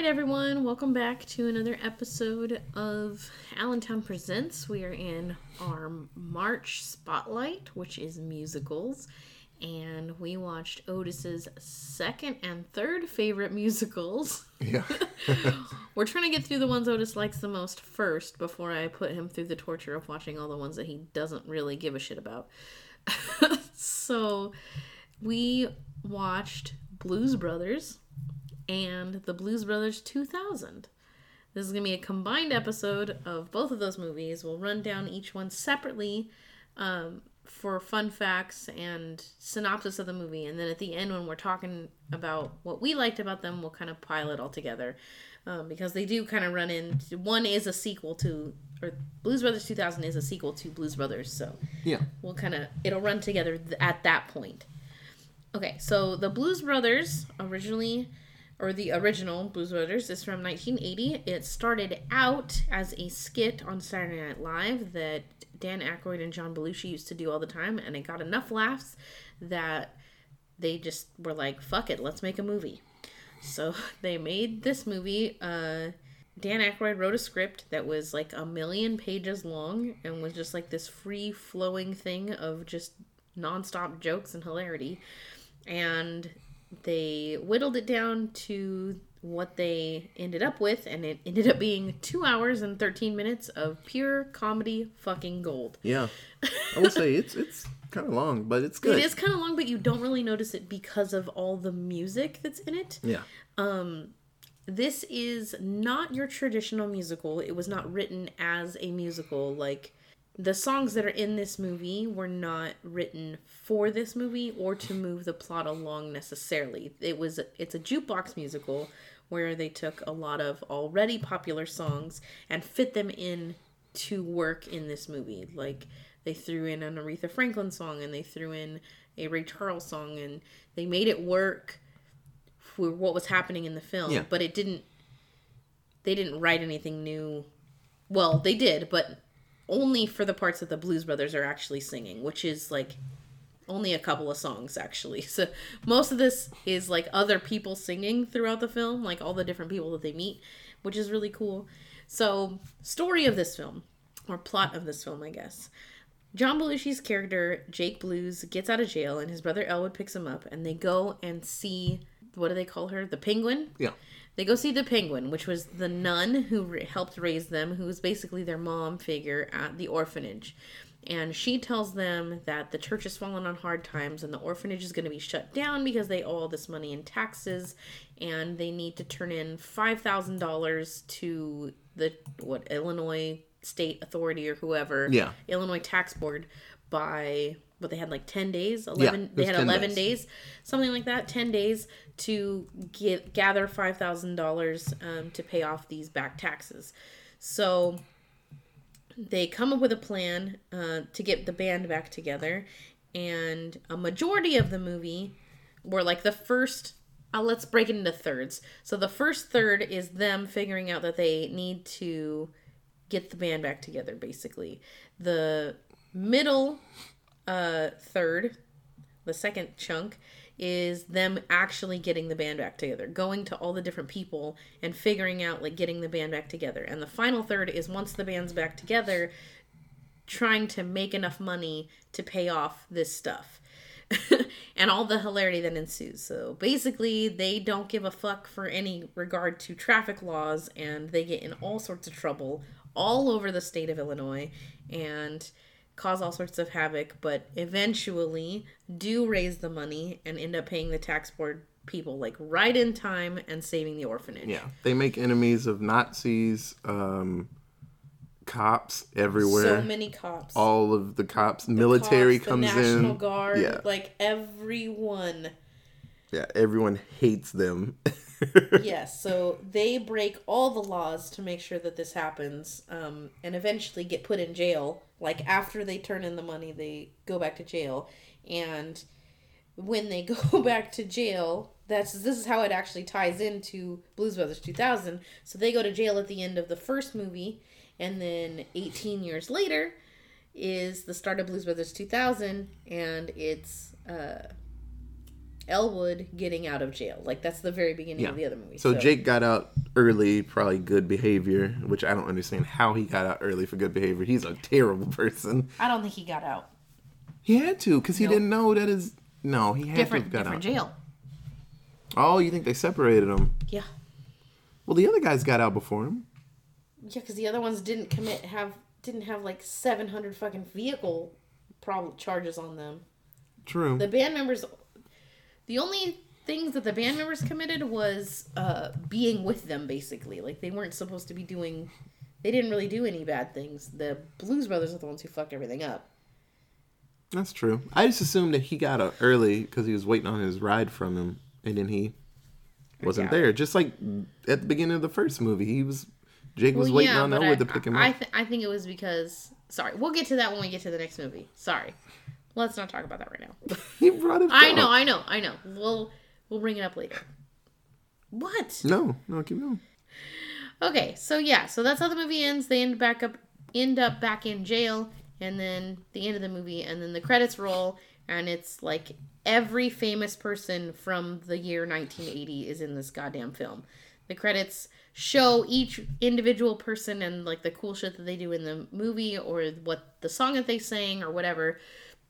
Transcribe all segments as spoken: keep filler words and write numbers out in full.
Alright everyone, welcome back to another episode of Allentown Presents. We are in our March Spotlight, which is musicals, and we watched Otis's second and third favorite musicals. Yeah. We're trying to get through the ones Otis likes the most first before I put him through the torture of watching all the ones that he doesn't really give a shit about. So, we watched Blues Brothers and The Blues Brothers two thousand. This is going to be a combined episode of both of those movies. We'll run down each one separately um, for fun facts and synopsis of the movie. And then at the end, when we're talking about what we liked about them, we'll kind of pile it all together. Um, because they do kind of run in. One is a sequel to, or Blues Brothers two thousand is a sequel to Blues Brothers. So yeah, we'll kind of, it'll run together th- at that point. Okay, so The Blues Brothers originally... or the original Blues Brothers, is from nineteen eighty. It started out as a skit on Saturday Night Live that Dan Aykroyd and John Belushi used to do all the time, and it got enough laughs that they just were like, fuck it, let's make a movie. So they made this movie. Uh, Dan Aykroyd wrote a script that was like a million pages long and was just like this free-flowing thing of just nonstop jokes and hilarity. And they whittled it down to what they ended up with, and it ended up being two hours and thirteen minutes of pure comedy fucking gold. Yeah. I will say it's it's kind of long, but it's good. It is kind of long, but you don't really notice it because of all the music that's in it. Yeah. Um, this is not your traditional musical. It was not written as a musical. Like, the songs that are in this movie were not written for this movie or to move the plot along necessarily. It was a, it's a jukebox musical where they took a lot of already popular songs and fit them in to work in this movie. Like, they threw in an Aretha Franklin song and they threw in a Ray Charles song, and they made it work for what was happening in the film. Yeah. But it didn't... They didn't write anything new. Well, they did, but... only for the parts that the Blues Brothers are actually singing, which is, like, only a couple of songs, actually. So most of this is, like, other people singing throughout the film, like, all the different people that they meet, which is really cool. So, story of this film, or plot of this film, I guess. John Belushi's character, Jake Blues, gets out of jail, and his brother Elwood picks him up, and they go and see, what do they call her? The Penguin? Yeah. They go see the Penguin, which was the nun who re- helped raise them, who was basically their mom figure at the orphanage. And she tells them that the church has fallen on hard times and the orphanage is going to be shut down because they owe all this money in taxes. And they need to turn in five thousand dollars to the, what, Illinois State Authority or whoever. Yeah. Illinois Tax Board by... but they had like ten days, eleven, yeah, they had eleven days. days, something like that, ten days to get, gather five thousand dollars um, to pay off these back taxes. So they come up with a plan uh, to get the band back together, and a majority of the movie were like the first, uh, let's break it into thirds. So the first third is them figuring out that they need to get the band back together, basically. The middle... Uh, third, the second chunk, is them actually getting the band back together, going to all the different people and figuring out, like, getting the band back together. And the final third is once the band's back together, trying to make enough money to pay off this stuff. And all the hilarity that ensues. So basically, they don't give a fuck for any regard to traffic laws, and they get in all sorts of trouble all over the state of Illinois, and... cause all sorts of havoc, but eventually do raise the money and end up paying the tax board people, like, right in time and saving the orphanage. Yeah, they make enemies of Nazis, um, cops everywhere. So many cops. All of the cops. The military cops, comes in. The National in. Guard. Yeah. Like, everyone. Yeah, everyone hates them. Yes, so they break all the laws to make sure that this happens, um, and eventually get put in jail. Like, after they turn in the money, they go back to jail. And when they go back to jail, that's this is how it actually ties into Blues Brothers two thousand. So they go to jail at the end of the first movie, and then eighteen years later is the start of Blues Brothers two thousand, and it's... Uh, Elwood getting out of jail. Like, that's the very beginning yeah. of the other movie. So, so Jake got out early, probably good behavior, which I don't understand how he got out early for good behavior. He's a terrible person. I don't think he got out. He had to, because he nope. didn't know that his... No, he had different, to have got different out. Different jail. Oh, you think they separated him? Yeah. Well, the other guys got out before him. Yeah, because the other ones didn't commit, have, didn't have like seven hundred fucking vehicle problem charges on them. True. The band members, the only things that the band members committed was uh, being with them, basically. Like, they weren't supposed to be doing, they didn't really do any bad things. The Blues Brothers are the ones who fucked everything up. That's true. I just assumed that he got out early because he was waiting on his ride from him, and then he wasn't there. Just like at the beginning of the first movie, he was Jake was well, waiting yeah, on Elwood I, to pick him I, up. I, th- I think it was because. Sorry, we'll get to that when we get to the next movie. Sorry, let's not talk about that right now. He brought it. I up. know, I know, I know. We'll we'll bring it up later. What? No, no, keep going. Okay, so yeah, so that's how the movie ends. They end back up, end up back in jail. And then the end of the movie, and then the credits roll, and it's like every famous person from the year nineteen eighty is in this goddamn film. The credits show each individual person and like the cool shit that they do in the movie or what the song that they sang or whatever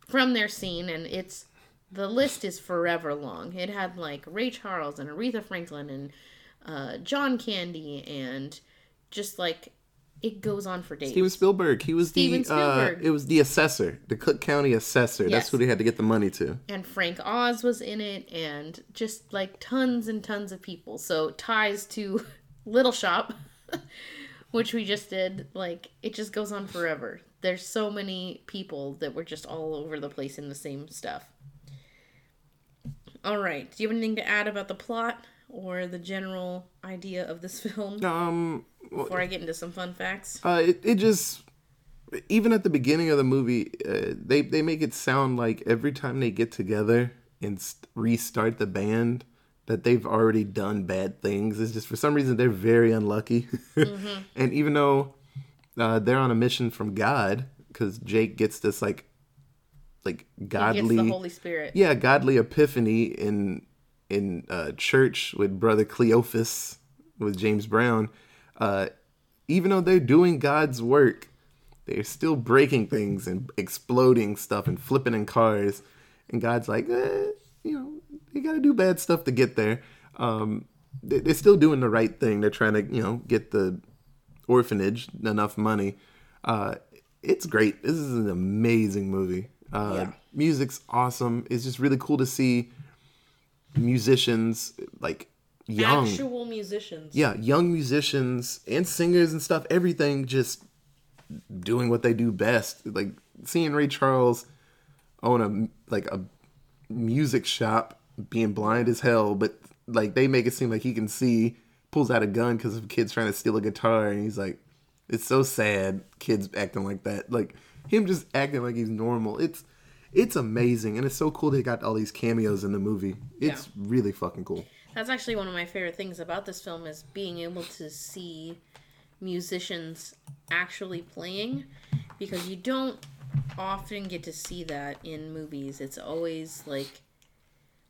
from their scene, and it's the list is forever long. It had like Ray Charles and Aretha Franklin and uh, John Candy and just like... It goes on for days. Steven Spielberg. He was Steven the Spielberg. Uh, it was the assessor, the Cook County assessor. Yes. That's who they had to get the money to. And Frank Oz was in it, and just like tons and tons of people. So ties to Little Shop, which we just did. Like it just goes on forever. There's so many people that were just all over the place in the same stuff. All right. Do you have anything to add about the plot or the general idea of this film? Um. Before I get into some fun facts. Uh, it, it just, even at the beginning of the movie, uh, they, they make it sound like every time they get together and st- restart the band, that they've already done bad things. It's just, for some reason, they're very unlucky. Mm-hmm. And even though uh, they're on a mission from God, because Jake gets this, like, like godly... He gets the Holy Spirit. Yeah, godly epiphany in, in uh, church with Brother Cleophus, with James Brown... Uh, even though they're doing God's work, they're still breaking things and exploding stuff and flipping in cars. And God's like, eh, you know, you got to do bad stuff to get there. Um, they're still doing the right thing. They're trying to, you know, get the orphanage enough money. Uh, it's great. This is an amazing movie. Uh, yeah. Music's awesome. It's just really cool to see musicians like... Young. Actual musicians. Yeah, young musicians and singers and stuff. Everything just doing what they do best. Like seeing Ray Charles own a like a music shop, being blind as hell, but like they make it seem like he can see. Pulls out a gun because of kids trying to steal a guitar, and he's like, "It's so sad, kids acting like that." Like him just acting like he's normal. It's it's amazing, and it's so cool they got all these cameos in the movie. It's yeah. really fucking cool. That's actually one of my favorite things about this film is being able to see musicians actually playing, because you don't often get to see that in movies. It's always like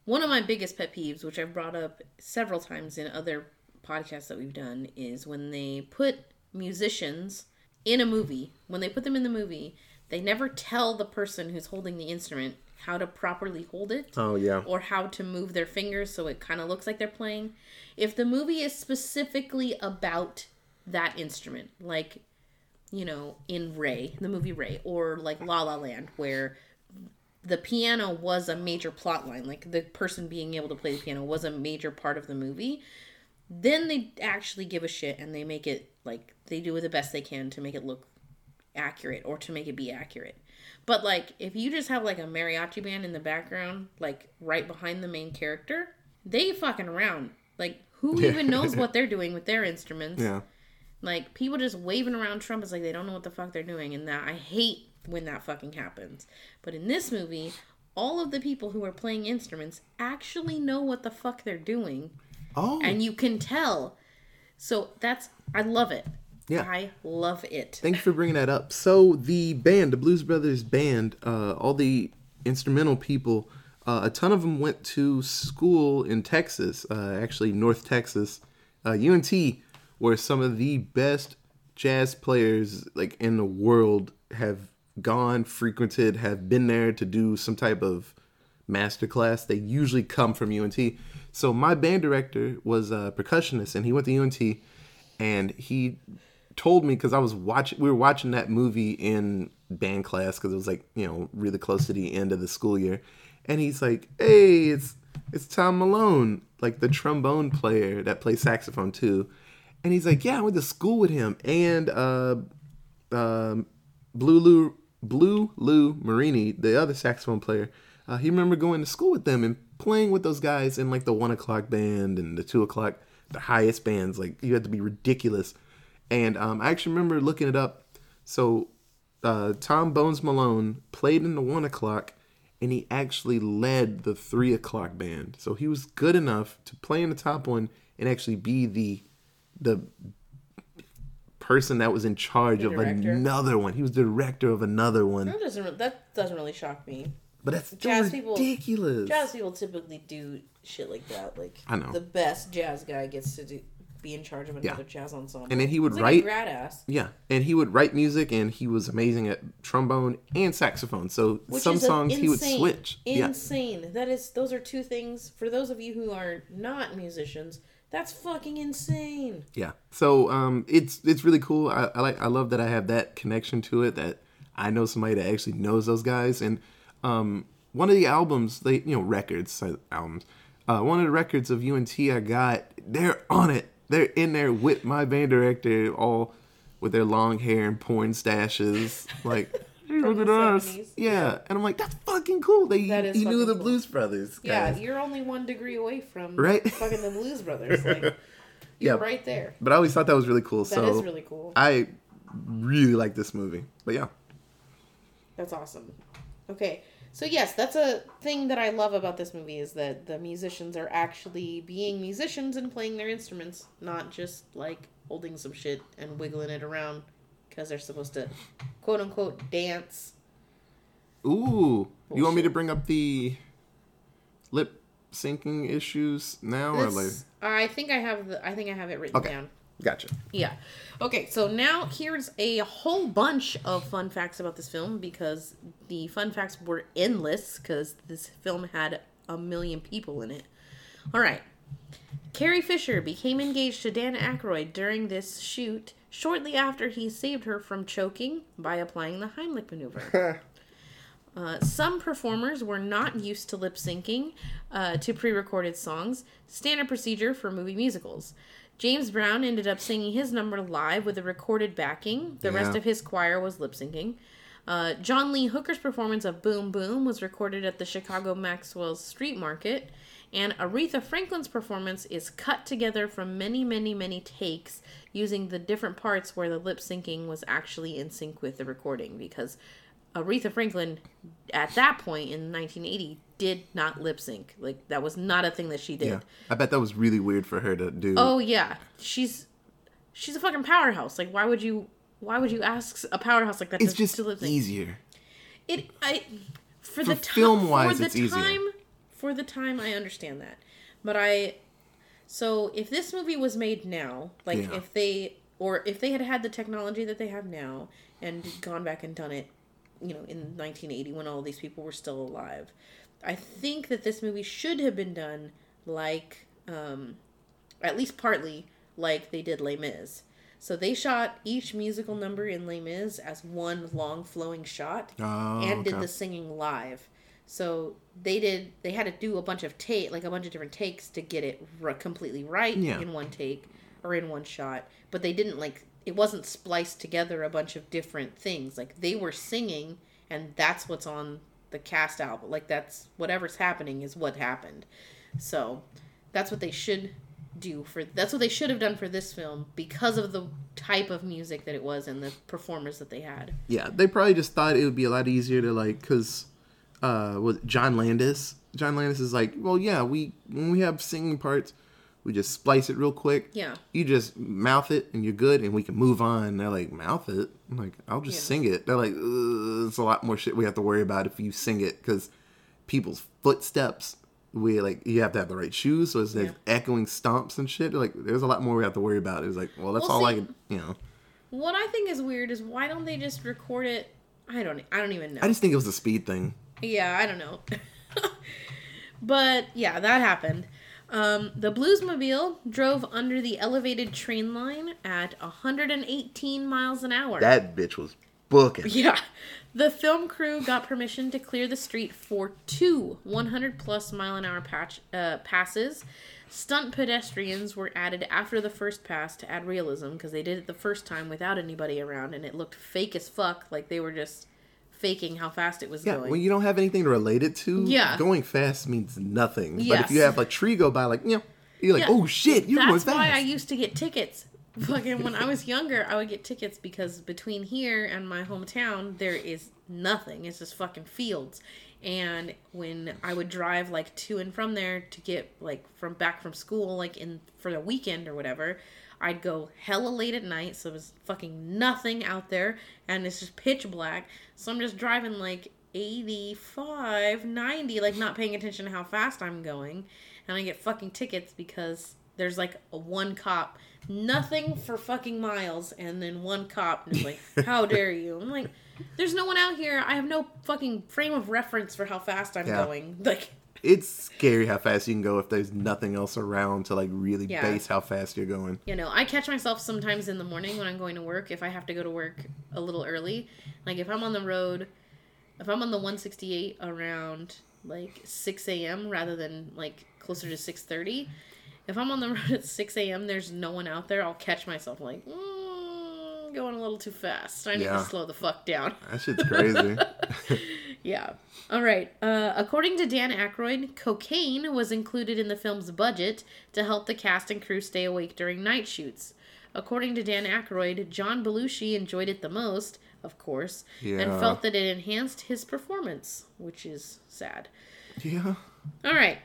one of my biggest pet peeves, which I've brought up several times in other podcasts that we've done, is when they put musicians in a movie, when they put them in the movie, they never tell the person who's holding the instrument how to properly hold it. Oh, yeah. Or how to move their fingers so it kind of looks like they're playing. If the movie is specifically about that instrument, like, you know, in Ray, the movie Ray, or like La La Land, where the piano was a major plot line, like the person being able to play the piano was a major part of the movie, then they actually give a shit and they make it, like, they do the best they can to make it look accurate or to make it be accurate. But, like, if you just have, like, a mariachi band in the background, like, right behind the main character, they fucking around. Like, who even knows what they're doing with their instruments? Yeah. Like, people just waving around trumpets like they don't know what the fuck they're doing. And that I hate when that fucking happens. But in this movie, all of the people who are playing instruments actually know what the fuck they're doing. Oh. And you can tell. So that's, I love it. Yeah. I love it. Thanks for bringing that up. So the band, the Blues Brothers band, uh, all the instrumental people, uh, a ton of them went to school in Texas, uh, actually North Texas, Uh, U N T were some of the best jazz players like in the world, have gone, frequented, have been there to do some type of masterclass. They usually come from U N T. So my band director was a percussionist, and he went to U N T, and he told me, because I was watching, we were watching that movie in band class, because it was like, you know, really close to the end of the school year, and he's like, "Hey, it's it's Tom Malone, like the trombone player that plays saxophone too," and he's like, "Yeah, I went to school with him," and uh, um, Blue Lou Blue Lou Marini, the other saxophone player. Uh, he remember going to school with them and playing with those guys in like the one o'clock band and the two o'clock, the highest bands. Like you had to be ridiculous. And um, I actually remember looking it up. So uh, Tom Bones Malone played in the one o'clock, and he actually led the three o'clock band. So he was good enough to play in the top one and actually be the the person that was in charge of another one. He was director of another one. That doesn't that doesn't really shock me. But that's jazz ridiculous. People, jazz people typically do shit like that. Like I know. The best jazz guy gets to do, be in charge of another yeah. jazz ensemble. And then he would it's write. Like a badass. Yeah, and he would write music, and he was amazing at trombone and saxophone. So Which some songs insane, he would switch. Insane. Yeah. That is. Those are two things. For those of you who are not musicians, that's fucking insane. Yeah. So um, it's it's really cool. I, I like. I love that I have that connection to it. That I know somebody that actually knows those guys and. Um, one of the albums, they you know records, albums. Uh, one of the records of U N T I got, they're on it. They're in there with my band director, all with their long hair and porn stashes, like look at us, yeah. And I'm like, that's fucking cool. They that is he knew the cool. Blues Brothers. Guys. Yeah, you're only one degree away from right? fucking the Blues Brothers. Like, you're yeah, right there. But I always thought that was really cool. That so is really cool. I really like this movie. But yeah, that's awesome. Okay. So yes, that's a thing that I love about this movie is that the musicians are actually being musicians and playing their instruments, not just like holding some shit and wiggling it around because they're supposed to quote unquote dance. Ooh. Bullshit. You want me to bring up the lip syncing issues now this, or later? I think I have the I think I have it written okay. down. Gotcha. Yeah. Okay, so now here's a whole bunch of fun facts about this film because the fun facts were endless because this film had a million people in it. All right. Carrie Fisher became engaged to Dan Aykroyd during this shoot shortly after he saved her from choking by applying the Heimlich maneuver. Uh, some performers were not used to lip syncing uh, to pre-recorded songs, standard procedure for movie musicals. James Brown ended up singing his number live with a recorded backing. The yeah. rest of his choir was lip-syncing. Uh, John Lee Hooker's performance of Boom Boom was recorded at the Chicago Maxwell's Street Market. And Aretha Franklin's performance is cut together from many, many, many takes using the different parts where the lip-syncing was actually in sync with the recording. Because Aretha Franklin, at that point in nineteen eighty, did not lip sync. Like, that was not a thing that she did. Yeah. I bet that was really weird for her to do. Oh yeah. She's she's a fucking powerhouse. Like, why would you why would you ask a powerhouse like that it's to, just to lip sync? Easier. It I for, for the time film wise it's time, easier. For the time I understand that. But I so if this movie was made now, like yeah. if they or if they had had the technology that they have now and gone back and done it, you know, in nineteen eighty when all these people were still alive, I think that this movie should have been done like, um, at least partly, like they did Les Mis. So they shot each musical number in Les Mis as one long flowing shot oh, and okay. did the singing live. So they did. They had to do a bunch of take, like a bunch of different takes to get it r- completely right yeah. in one take or in one shot. But they didn't like, it wasn't spliced together a bunch of different things. Like they were singing and that's what's on the cast album, like that's whatever's happening is what happened. So that's what they should do for that's what they should have done for this film because of the type of music that it was and the performers that they had. Yeah, they probably just thought it would be a lot easier to like because uh was John Landis John Landis is like, well yeah, we when we have singing parts we just splice it real quick. Yeah, you just mouth it and you're good and we can move on. And they're like, mouth it? I'm like, I'll just yeah. sing it. They're like, it's a lot more shit we have to worry about if you sing it because people's footsteps we like you have to have the right shoes, so it's yeah. echoing stomps and shit. Like there's a lot more we have to worry about. It was like, well, that's well, all see, I can, you know. What I think is weird is why don't they just record it? I don't. I don't even know. I just think it was a speed thing. Yeah, I don't know. But yeah, that happened. Um, the Bluesmobile drove under the elevated train line at one hundred eighteen miles an hour. That bitch was booking. Yeah. The film crew got permission to clear the street for two one hundred plus mile an hour patch, uh, passes. Stunt pedestrians were added after the first pass to add realism, because they did it the first time without anybody around, and it looked fake as fuck, like they were just faking how fast it was yeah, going. Yeah, when you don't have anything to relate it to, yeah. going fast means nothing. Yes. But if you have a like, tree go by, like, you know, you're like, yeah. oh shit, you're going fast. That's why I used to get tickets. Fucking when I was younger, I would get tickets because between here and my hometown, there is nothing. It's just fucking fields. And when I would drive like to and from there to get like from back from school, like in for the weekend or whatever, I'd go hella late at night, so there's fucking nothing out there, and it's just pitch black, so I'm just driving like eighty-five, ninety, like not paying attention to how fast I'm going, and I get fucking tickets because there's like a one cop, nothing for fucking miles, and then one cop, and it's like, how dare you? I'm like, there's no one out here, I have no fucking frame of reference for how fast I'm yeah. going, like... It's scary how fast you can go if there's nothing else around to, like, really yeah. base how fast you're going. You know, I catch myself sometimes in the morning when I'm going to work, if I have to go to work a little early. Like, if I'm on the road, if I'm on the one sixty-eight around, like, six a.m. rather than, like, closer to six thirty, if I'm on the road at six a.m., there's no one out there, I'll catch myself, like, mm, going a little too fast. I need yeah. to slow the fuck down. That shit's crazy. Yeah. All right. Uh, according to Dan Aykroyd, cocaine was included in the film's budget to help the cast and crew stay awake during night shoots. According to Dan Aykroyd, John Belushi enjoyed it the most, of course, yeah. and felt that it enhanced his performance, which is sad. Yeah. All right.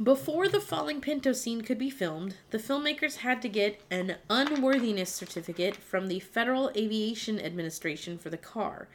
Before the falling Pinto scene could be filmed, the filmmakers had to get an unworthiness certificate from the Federal Aviation Administration for the car.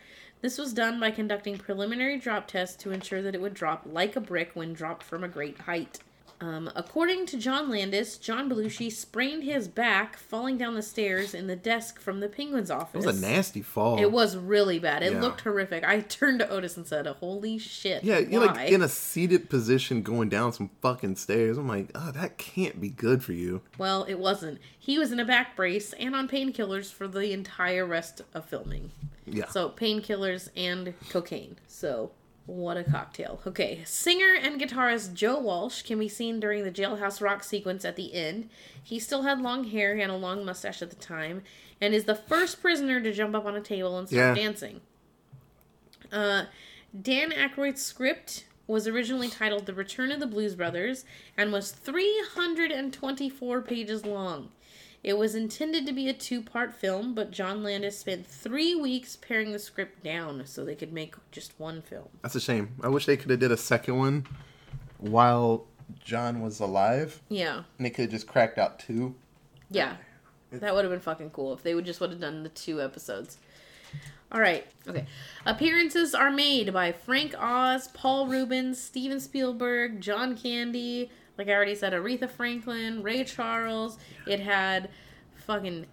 This was done by conducting preliminary drop tests to ensure that it would drop like a brick when dropped from a great height. Um, according to John Landis, John Belushi sprained his back falling down the stairs in the desk from the Penguin's office. It was a nasty fall. It was really bad. It yeah. looked horrific. I turned to Otis and said, holy shit, yeah, you're why? Like in a seated position going down some fucking stairs. I'm like, oh, that can't be good for you. Well, it wasn't. He was in a back brace and on painkillers for the entire rest of filming. Yeah. So painkillers and cocaine. So... what a cocktail. Okay, singer and guitarist Joe Walsh can be seen during the Jailhouse Rock sequence at the end. He still had long hair and a long mustache at the time, and is the first prisoner to jump up on a table and start yeah. dancing. Uh, Dan Aykroyd's script was originally titled The Return of the Blues Brothers and was three hundred twenty-four pages long. It was intended to be a two-part film, but John Landis spent three weeks paring the script down so they could make just one film. That's a shame. I wish they could have did a second one while John was alive. Yeah. And they could have just cracked out two. Yeah. It's... that would have been fucking cool if they would just would have done the two episodes. All right. Okay. Appearances are made by Frank Oz, Paul Rubens, Steven Spielberg, John Candy... like I already said, Aretha Franklin, Ray Charles. It had fucking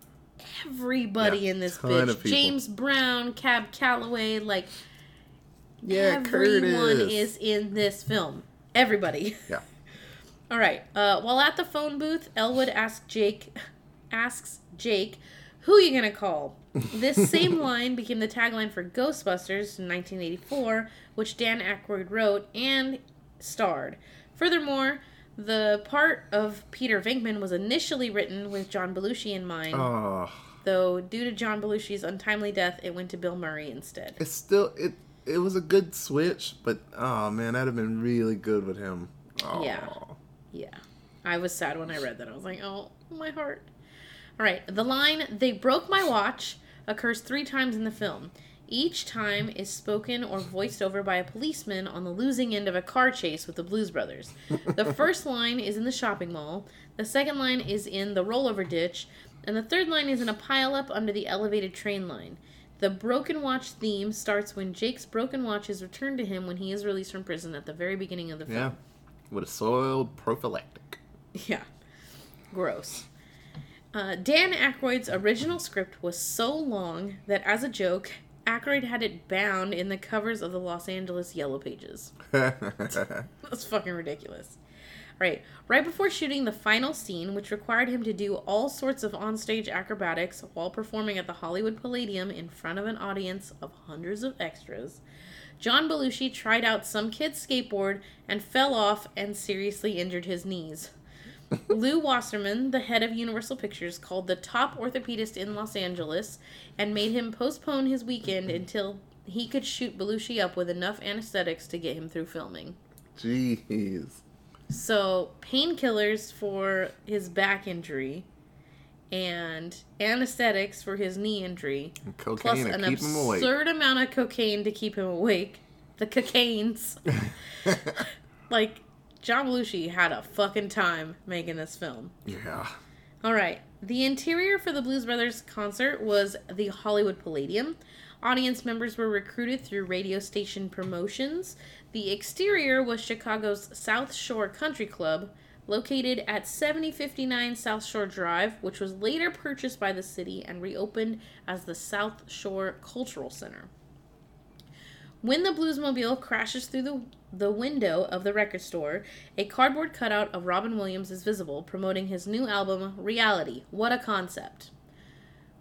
everybody yeah, in this bitch. James Brown, Cab Calloway, like yeah, everyone Curtis. Is in this film. Everybody. Yeah. All right. Uh, while at the phone booth, Elwood asks Jake, asks Jake, "Who are you gonna call?" This same line became the tagline for Ghostbusters in nineteen eighty-four, which Dan Aykroyd wrote and starred. Furthermore. The part of Peter Venkman was initially written with John Belushi in mind, oh. though due to John Belushi's untimely death, it went to Bill Murray instead. It's still it. It was a good switch, but oh man, that'd have been really good with him. Oh. Yeah, yeah. I was sad when I read that. I was like, oh, my heart. All right, the line "They broke my watch" occurs three times in the film. Each time is spoken or voiced over by a policeman on the losing end of a car chase with the Blues Brothers. The first line is in the shopping mall, the second line is in the rollover ditch, and the third line is in a pile-up under the elevated train line. The broken watch theme starts when Jake's broken watch is returned to him when he is released from prison at the very beginning of the film. Yeah. With a soiled prophylactic. Yeah. Gross. Uh, Dan Aykroyd's original script was so long that, as a joke, Aykroyd had it bound in the covers of the Los Angeles Yellow Pages. That's fucking ridiculous. Right. Right before shooting the final scene, which required him to do all sorts of onstage acrobatics while performing at the Hollywood Palladium in front of an audience of hundreds of extras, John Belushi tried out some kid's skateboard and fell off and seriously injured his knees. Lou Wasserman, the head of Universal Pictures, called the top orthopedist in Los Angeles and made him postpone his weekend until he could shoot Belushi up with enough anesthetics to get him through filming. Jeez. So, painkillers for his back injury and anesthetics for his knee injury. And cocaine plus an to keep him awake. Absurd amount of cocaine to keep him awake. The cocaines. Like... John Belushi had a fucking time making this film. Yeah. All right. The interior for the Blues Brothers concert was the Hollywood Palladium. Audience members were recruited through radio station promotions. The exterior was Chicago's South Shore Country Club, located at seventy fifty-nine South Shore Drive, which was later purchased by the city and reopened as the South Shore Cultural Center. When the Bluesmobile crashes through the the window of the record store, a cardboard cutout of Robin Williams is visible, promoting his new album, Reality. What a concept.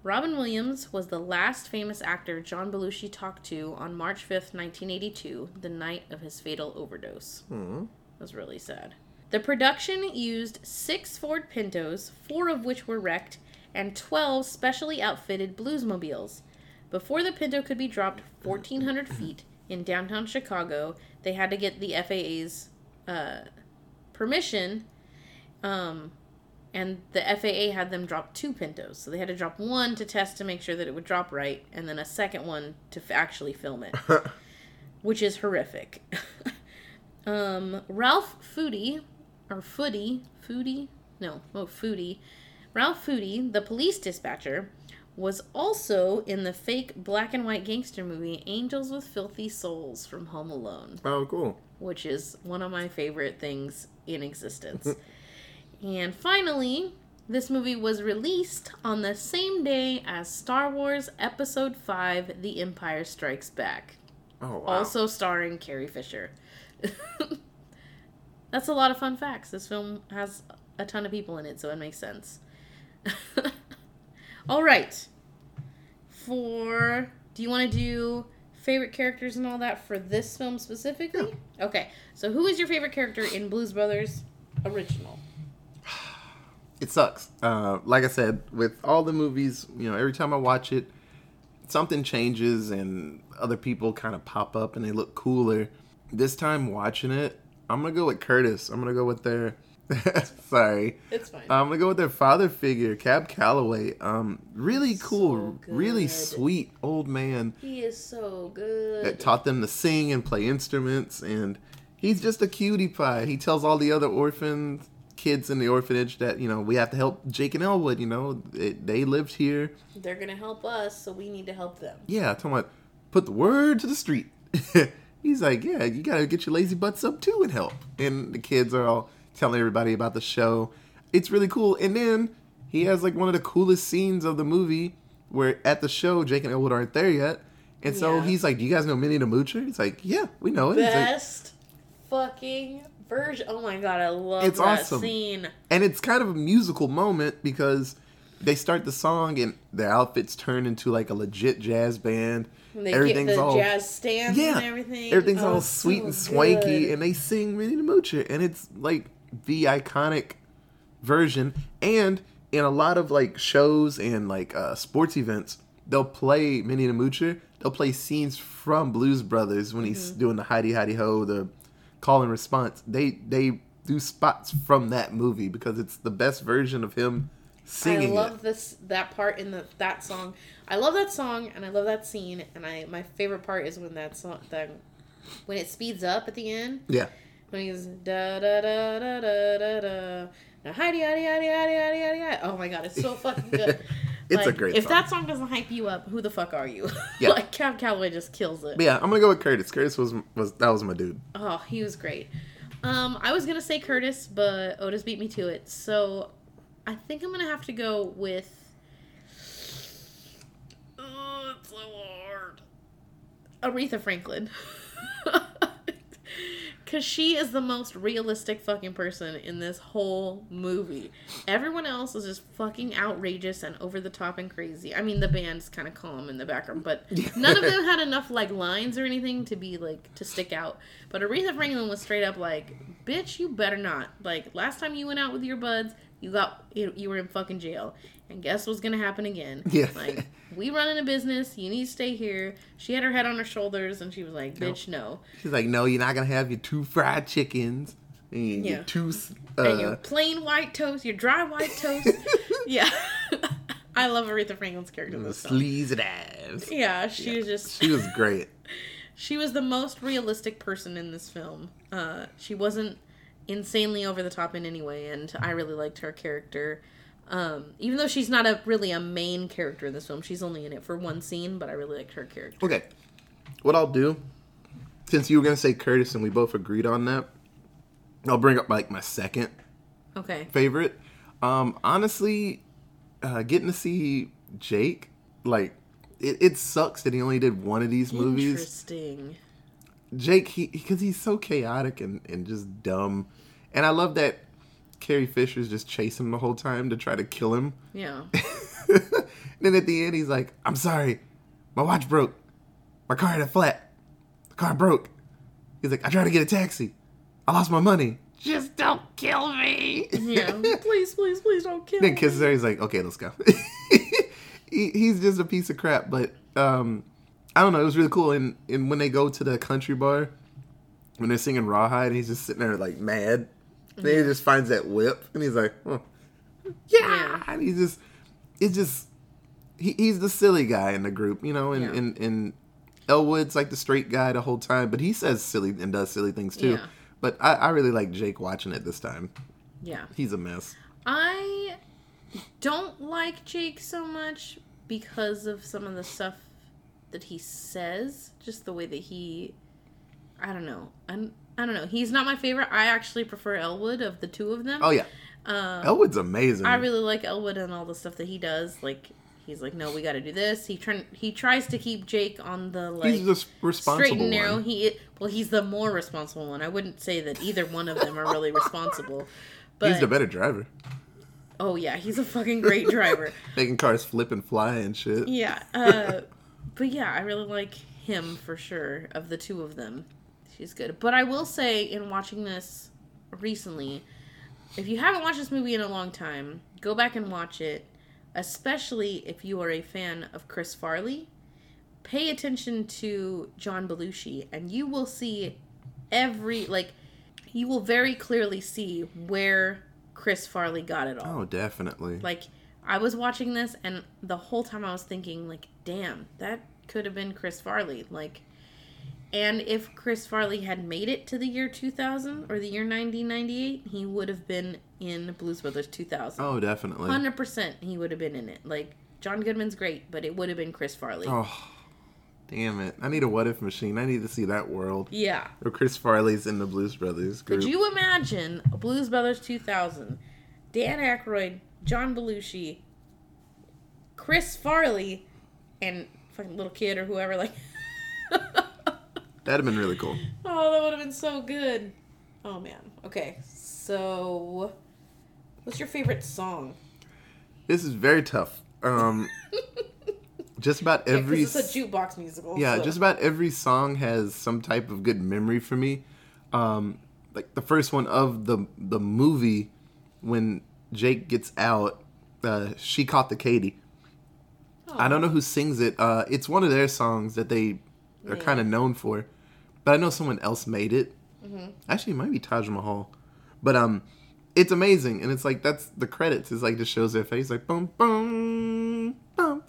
Robin Williams was the last famous actor John Belushi talked to on March fifth, nineteen eighty-two, the night of his fatal overdose. Mm-hmm. That was really sad. The production used six Ford Pintos, four of which were wrecked, and twelve specially outfitted Bluesmobiles. Before the Pinto could be dropped fourteen hundred feet in downtown Chicago, they had to get the F A A's uh, permission, um, and the F A A had them drop two Pintos. So they had to drop one to test to make sure that it would drop right, and then a second one to f- actually film it, which is horrific. um, Ralph Foody, or Foody, Foody? No, oh, Foody. Ralph Foody, the police dispatcher, was also in the fake black and white gangster movie Angels with Filthy Souls from Home Alone. Oh, cool. Which is one of my favorite things in existence. And finally, this movie was released on the same day as Star Wars Episode five, The Empire Strikes Back. Oh, wow. Also starring Carrie Fisher. That's a lot of fun facts. This film has a ton of people in it, so it makes sense. All right. For, do you want to do favorite characters and all that for this film specifically? Yeah. Okay. So who is your favorite character in Blues Brothers original? It sucks. Uh, like I said, with all the movies, you know, every time I watch it, something changes and other people kind of pop up and they look cooler. This time watching it, I'm going to go with Curtis. I'm going to go with their... Sorry. It's fine. I'm going to go with their father figure, Cab Calloway. Um, really cool, so really sweet old man. He is so good. That taught them to sing and play instruments, and he's just a cutie pie. He tells all the other orphans, kids in the orphanage that, you know, we have to help Jake and Elwood, you know. They, they lived here. They're going to help us, so we need to help them. Yeah, I'm talking about put the word to the street. He's like, yeah, you got to get your lazy butts up too and help. And the kids are all... telling everybody about the show. It's really cool. And then he has like one of the coolest scenes of the movie where at the show Jake and Elwood aren't there yet. And so yeah. He's like, do you guys know Minnie the Moocher? He's like, yeah, we know it. Best like, fucking version. Oh my god, I love it's that awesome. Scene. And it's kind of a musical moment because they start the song and their outfits turn into like a legit jazz band. And they everything's get the all, jazz stands yeah, and everything. Everything's oh, all sweet so and swanky good. And they sing Minnie the Moocher. And it's like the iconic version, and in a lot of like shows and like uh, sports events, they'll play Minnie the Moocher. They'll play scenes from Blues Brothers when mm-hmm. he's doing the hidey hidey ho, the call and response. They they do spots from that movie because it's the best version of him singing. I love it. this that part in the that song. I love that song and I love that scene. And I my favorite part is when that song that when it speeds up at the end. Yeah. When he goes, da da da da da da da. Now, hidey, hidey, hidey, hidey, hidey, hidey. Oh my god, it's so fucking good. It's like, a great if song. If that song doesn't hype you up, who the fuck are you? Yeah. Like, Cab Calloway just kills it. But yeah, I'm gonna go with Curtis. Curtis was, was that was my dude. Oh, he was great. Um, I was going to say Curtis, but Otis beat me to it. So I think I'm going to have to go with... Oh, it's so hard. Aretha Franklin. Because she is the most realistic fucking person in this whole movie. Everyone else is just fucking outrageous and over the top and crazy. I mean, the band's kind of calm in the background, but none of them had enough, like, lines or anything to be, like, to stick out. But Aretha Franklin was straight up like, bitch, you better not. Like, last time you went out with your buds, you got, you, you were in fucking jail. And guess what's going to happen again? Yeah. Like, we running a business. You need to stay here. She had her head on her shoulders, and she was like, bitch, no. no. She's like, no, you're not going to have your two fried chickens. And yeah. Your two... Uh, and your plain white toast. Your dry white toast. Yeah. I love Aretha Franklin's character. The sleazy ass. Yeah, she yeah. was just... She was great. She was the most realistic person in this film. Uh, she wasn't insanely over the top in any way, and I really liked her character. Um, even though she's not a really a main character in this film, she's only in it for one scene, but I really liked her character. Okay. What I'll do, since you were going to say Curtis and we both agreed on that, I'll bring up, like, my second okay. favorite. Um, honestly, uh, getting to see Jake, like, it, it sucks that he only did one of these movies. Interesting. Jake, he because he's so chaotic and, and just dumb. And I love that Carrie Fisher's just chasing him the whole time to try to kill him. Yeah. And then at the end, he's like, I'm sorry. My watch broke. My car had a flat. The car broke. He's like, I tried to get a taxi. I lost my money. Just don't kill me. Yeah. Please, please, please don't kill then me. Then kisses her. He's like, okay, let's go. he, he's just a piece of crap. But um, I don't know. It was really cool. And, and when they go to the country bar, when they're singing Rawhide, and he's just sitting there like mad. And then he just finds that whip, and he's like, oh, yeah. And he's just, it's just, he, he's the silly guy in the group, you know, and, yeah. and, and Elwood's like the straight guy the whole time, but he says silly and does silly things too. Yeah. But I, I really like Jake watching it this time. Yeah. He's a mess. I don't like Jake so much because of some of the stuff that he says, just the way that he, I don't know, I'm... I don't know. He's not my favorite. I actually prefer Elwood of the two of them. Oh, yeah. Um, Elwood's amazing. I really like Elwood and all the stuff that he does. Like, he's like, no, we got to do this. He try- he tries to keep Jake on the, like, he's the responsible straight and narrow. One. He, well, he's the more responsible one. I wouldn't say that either one of them are really responsible. But he's the better driver. Oh, yeah. He's a fucking great driver. Making cars flip and fly and shit. Yeah. Uh, but, yeah, I really like him for sure of the two of them. She's good. But I will say, in watching this recently, if you haven't watched this movie in a long time, go back and watch it, especially if you are a fan of Chris Farley. Pay attention to John Belushi, and you will see every, like, you will very clearly see where Chris Farley got it all. Oh, definitely. Like, I was watching this, and the whole time I was thinking, like, damn, that could have been Chris Farley. Like... And if Chris Farley had made it to the year two thousand or the year nineteen ninety-eight, he would have been in Blues Brothers two thousand. Oh, definitely. one hundred percent he would have been in it. Like, John Goodman's great, but it would have been Chris Farley. Oh, damn it. I need a what-if machine. I need to see that world. Yeah. Where Chris Farley's in the Blues Brothers group. Could you imagine Blues Brothers two thousand, Dan Aykroyd, John Belushi, Chris Farley, and fucking little kid or whoever, like... That'd have been really cool. Oh, that would have been so good. Oh, man. Okay, so what's your favorite song? This is very tough. Um, just about every... Yeah, it's a jukebox musical. Yeah, so. Just about every song has some type of good memory for me. Um, like the first one of the the movie, when Jake gets out, uh, She Caught the Katy. Oh. I don't know who sings it. Uh, it's one of their songs that they are yeah. kind of known for. But I know someone else made it. Mm-hmm. Actually, it might be Taj Mahal. But um, it's amazing. And it's like, that's the credits. It's like, just shows their face. Like, boom, boom, boom, boom.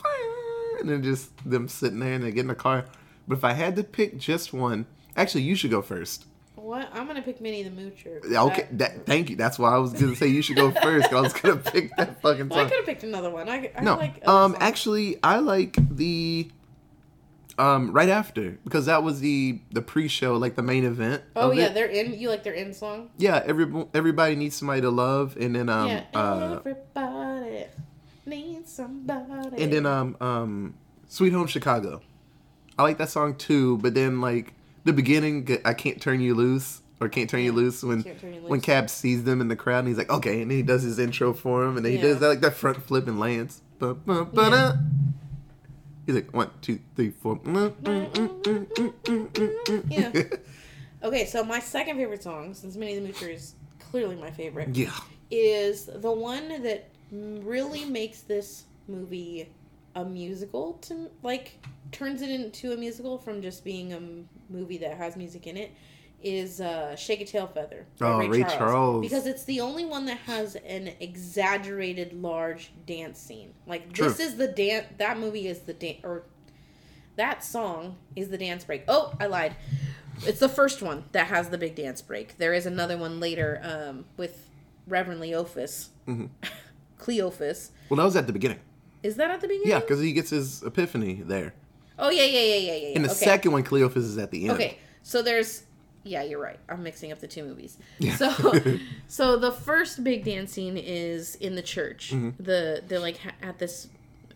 And then just them sitting there and they get in the car. But if I had to pick just one. Actually, you should go first. What? I'm going to pick Minnie the Moocher. Okay. That... That, thank you. That's why I was going to say you should go first. I was going to pick that fucking song. Well, I could have picked another one. I, I no. like. No. Um, actually, I like the... Um, right after, because that was the, the pre-show, like the main event. Oh yeah, it. They're in. You like their end song? Yeah, every everybody needs somebody to love, and then um, yeah, uh, everybody needs somebody. And then um, um, Sweet Home Chicago. I like that song too, but then like the beginning, I can't turn you loose or can't turn you loose when you loose. when Cab sees them in the crowd and he's like, okay, and then he does his intro for him, and then yeah. he does that like that front flip and lands. Ba, ba, ba, yeah. da. He's like, one, two, three, four. Yeah. Okay, so my second favorite song, since Minnie the Moocher is clearly my favorite, yeah. is the one that really makes this movie a musical, to like, turns it into a musical from just being a movie that has music in it, is uh, Shake a Tail Feather by oh, Ray, Ray Charles. Charles. Because it's the only one that has an exaggerated large dance scene. Like, True. this is the dance, that movie is the dance, or that song is the dance break. Oh, I lied. It's the first one that has the big dance break. There is another one later um, with Reverend Cleophus. Mm-hmm. Cleophus. Well, that was at the beginning. Is that at the beginning? Yeah, because he gets his epiphany there. Oh, yeah, yeah, yeah, yeah, yeah. And the okay. second one, Cleophus, is at the end. Okay, so there's... Yeah, you're right. I'm mixing up the two movies. Yeah. So, so the first big dance scene is in the church. Mm-hmm. The they're like ha- at this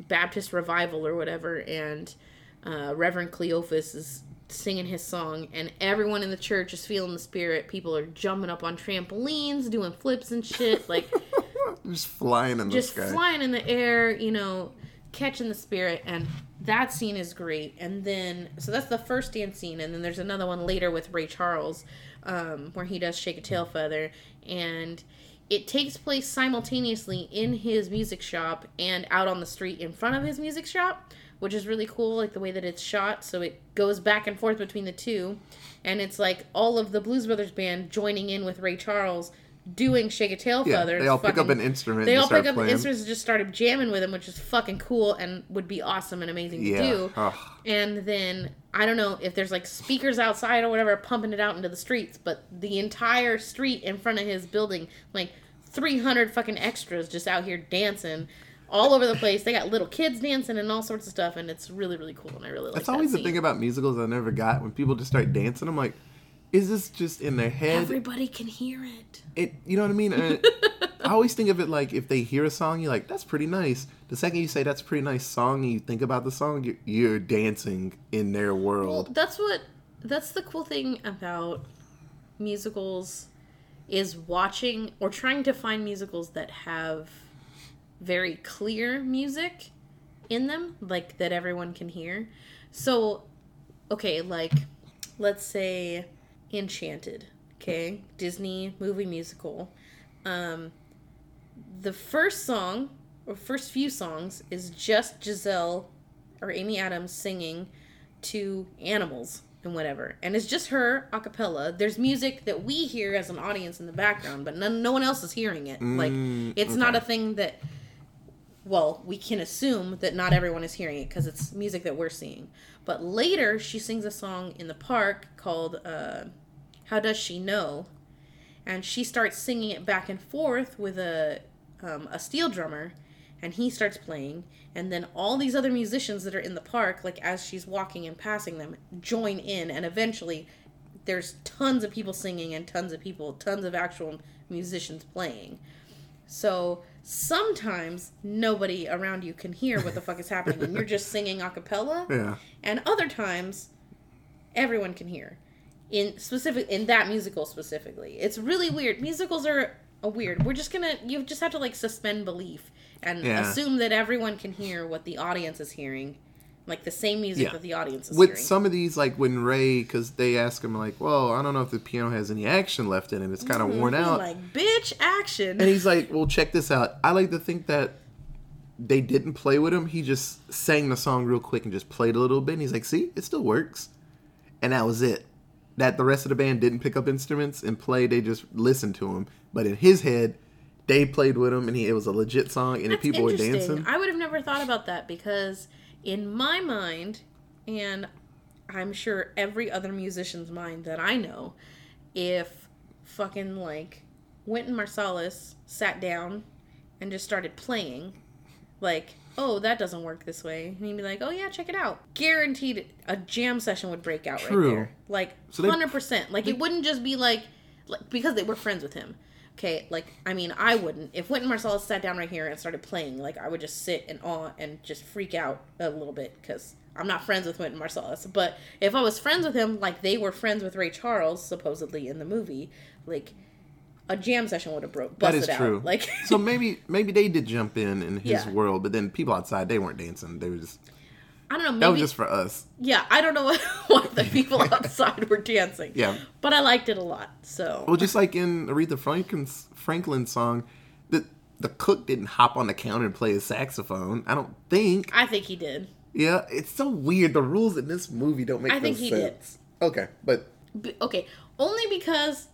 Baptist revival or whatever, and uh, Reverend Cleophus is singing his song, and everyone in the church is feeling the spirit. People are jumping up on trampolines, doing flips and shit, like just flying in the just sky, just flying in the air. You know, catching the spirit. And that scene is great. And then, so that's the first dance scene, and then there's another one later with Ray Charles, um, where he does Shake a Tail Feather, and it takes place simultaneously in his music shop and out on the street in front of his music shop, which is really cool, like the way that it's shot, so it goes back and forth between the two, and it's like all of the Blues Brothers band joining in with Ray Charles doing Shake a Tail yeah, Feather. They all fucking, pick up an instrument. They all pick up playing. instruments and just started jamming with him, which is fucking cool and would be awesome and amazing yeah. to do. Ugh. And then, I don't know if there's like speakers outside or whatever pumping it out into the streets, but the entire street in front of his building, like three hundred fucking extras just out here dancing all over the place. They got little kids dancing and all sorts of stuff, and it's really, really cool, and I really like That's that That's always scene. The thing about musicals I never got. When people just start dancing, I'm like, is this just in their head? Everybody can hear it. It, you know what I mean? I, I always think of it like if they hear a song, you're like, that's pretty nice. The second you say that's a pretty nice song and you think about the song, you're, you're dancing in their world. Well, that's what, that's the cool thing about musicals is watching or trying to find musicals that have very clear music in them, like that everyone can hear. So, okay, like let's say... Enchanted, okay? Disney movie musical. Um, the first song, or first few songs, is just Giselle or Amy Adams singing to animals and whatever. And it's just her a cappella. There's music that we hear as an audience in the background, but none, no one else is hearing it. Mm, like, it's okay. not a thing that, well, we can assume that not everyone is hearing it because it's music that we're seeing. But later, she sings a song in the park called... Uh, How Does She Know? And she starts singing it back and forth with a um, a steel drummer, and he starts playing, and then all these other musicians that are in the park, like as she's walking and passing them, join in, and eventually there's tons of people singing and tons of people, tons of actual musicians playing. So sometimes nobody around you can hear what the fuck is happening, and you're just singing a cappella, yeah. and other times everyone can hear. In specific, in that musical specifically, it's really weird. Musicals are a weird. We're just gonna, you just have to like suspend belief and yeah. assume that everyone can hear what the audience is hearing, like the same music yeah. that the audience is With hearing. With some of these, like when Ray, because they ask him like, "Well, I don't know if the piano has any action left in it. It's kind of mm-hmm. worn out." Like, bitch, action. And he's like, "Well, check this out. I like to think that." They didn't play with him. He just sang the song real quick and just played a little bit. And he's like, "See, it still works," and that was it. That the rest of the band didn't pick up instruments and play, they just listened to him. But in his head, they played with him, and he, it was a legit song, and That's people were dancing. I would have never thought about that, because in my mind, and I'm sure every other musician's mind that I know, if fucking, like, Wynton Marsalis sat down and just started playing, like, oh, that doesn't work this way. And he'd be like, oh, yeah, check it out. Guaranteed a jam session would break out True. right there. Like, so they, one hundred percent. Like, they, it wouldn't just be like, like, because they were friends with him. Okay, like, I mean, I wouldn't. If Wynton Marsalis sat down right here and started playing, like, I would just sit in awe and just freak out a little bit because I'm not friends with Wynton Marsalis. But if I was friends with him, like, they were friends with Ray Charles, supposedly, in the movie, like, a jam session would have broke busted out. That is true. Out. Like, so maybe maybe they did jump in in his yeah. world, but then people outside, they weren't dancing. They were just... I don't know. Maybe, that was just for us. Yeah, I don't know what, what the people outside were dancing. Yeah. But I liked it a lot, so. Well, just like in Aretha Franklin's, Franklin's song, the the cook didn't hop on the counter and play his saxophone. I don't think. I think he did. Yeah, it's so weird. The rules in this movie don't make sense. I think he did. Okay, but. Be, okay, only because,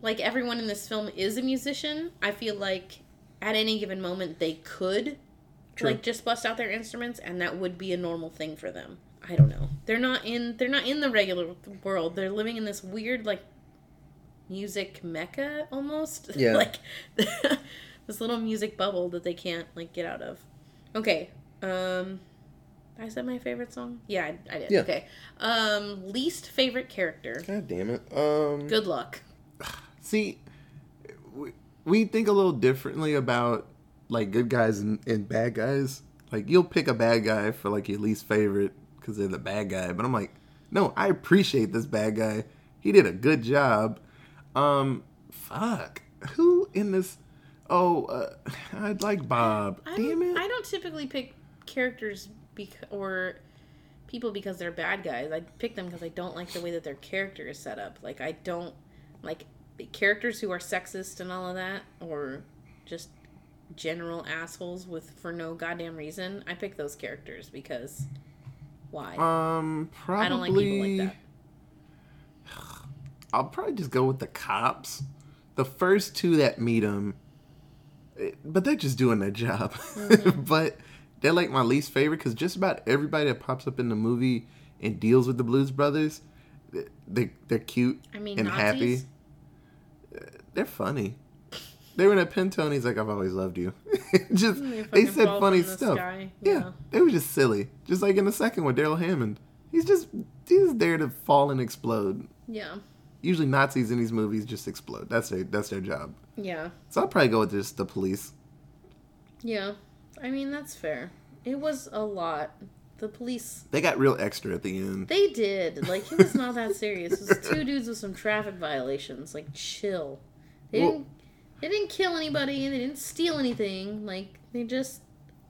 like, everyone in this film is a musician. I feel like at any given moment they could. True. Like, just bust out their instruments, and that would be a normal thing for them. I don't know. They're not in. They're not in the regular world. They're living in this weird, like, music mecca almost. Yeah. Like this little music bubble that they can't, like, get out of. Okay. Um, I said my favorite song. Yeah, I, I did. Yeah. Okay. Um, least favorite character. God damn it. Um. Good luck. See, we, we think a little differently about, like, good guys and, and bad guys. Like, you'll pick a bad guy for, like, your least favorite because they're the bad guy. But I'm like, no, I appreciate this bad guy. He did a good job. Um, fuck. Who in this? Oh, uh, I'd like Bob. I, I Damn it. I don't typically pick characters bec- or people because they're bad guys. I pick them because I don't like the way that their character is set up. Like, I don't like characters who are sexist and all of that, or just general assholes with for no goddamn reason. I pick those characters because why? Um, probably. I don't like people like that. I'll probably just go with the cops. The first two that meet them, but they're just doing their job. Mm-hmm. But they're like my least favorite because just about everybody that pops up in the movie and deals with the Blues Brothers, they they're cute I mean, and Nazis? happy. They're funny. They were in a Pentone. He's like, I've always loved you. Just they said funny stuff. Yeah. yeah, they were just silly. Just like in the second one, Daryl Hammond. He's just he's there to fall and explode. Yeah. Usually Nazis in these movies just explode. That's their that's their job. Yeah. So I'll probably go with just the police. Yeah, I mean that's fair. It was a lot. The police. They got real extra at the end. They did. Like, it was not that serious. It was two dudes with some traffic violations. Like, chill. They well, didn't. They didn't kill anybody, they didn't steal anything, like, they just...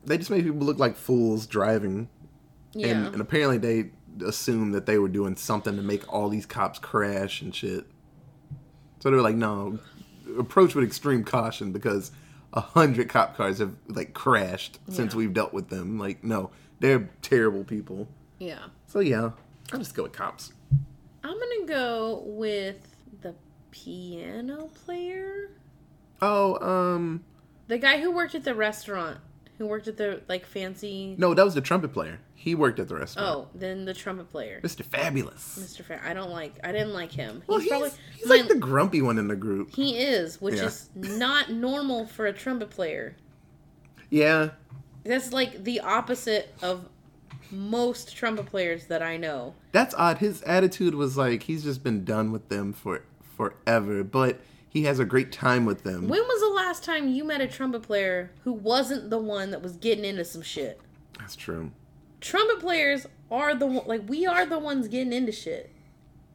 They just made people look like fools driving. Yeah. And, and apparently they assumed that they were doing something to make all these cops crash and shit. So they were like, no, approach with extreme caution because a hundred cop cars have, like, crashed yeah. since we've dealt with them. Like, no, they're terrible people. Yeah. So, yeah, I'll just go with cops. I'm gonna go with the piano player... Oh, um... the guy who worked at the restaurant, who worked at the, like, fancy... No, that was the trumpet player. He worked at the restaurant. Oh, then the trumpet player. Mister Fabulous. Mister Fab... I don't like... I didn't like him. Well, he's, he's probably... He's my, like the grumpy one in the group. He is, which yeah. is not normal for a trumpet player. Yeah. That's, like, the opposite of most trumpet players that I know. That's odd. His attitude was, like, he's just been done with them for forever, but... He has a great time with them. When was the last time you met a trumpet player who wasn't the one that was getting into some shit? That's true. Trumpet players are the one, like, we are the ones getting into shit.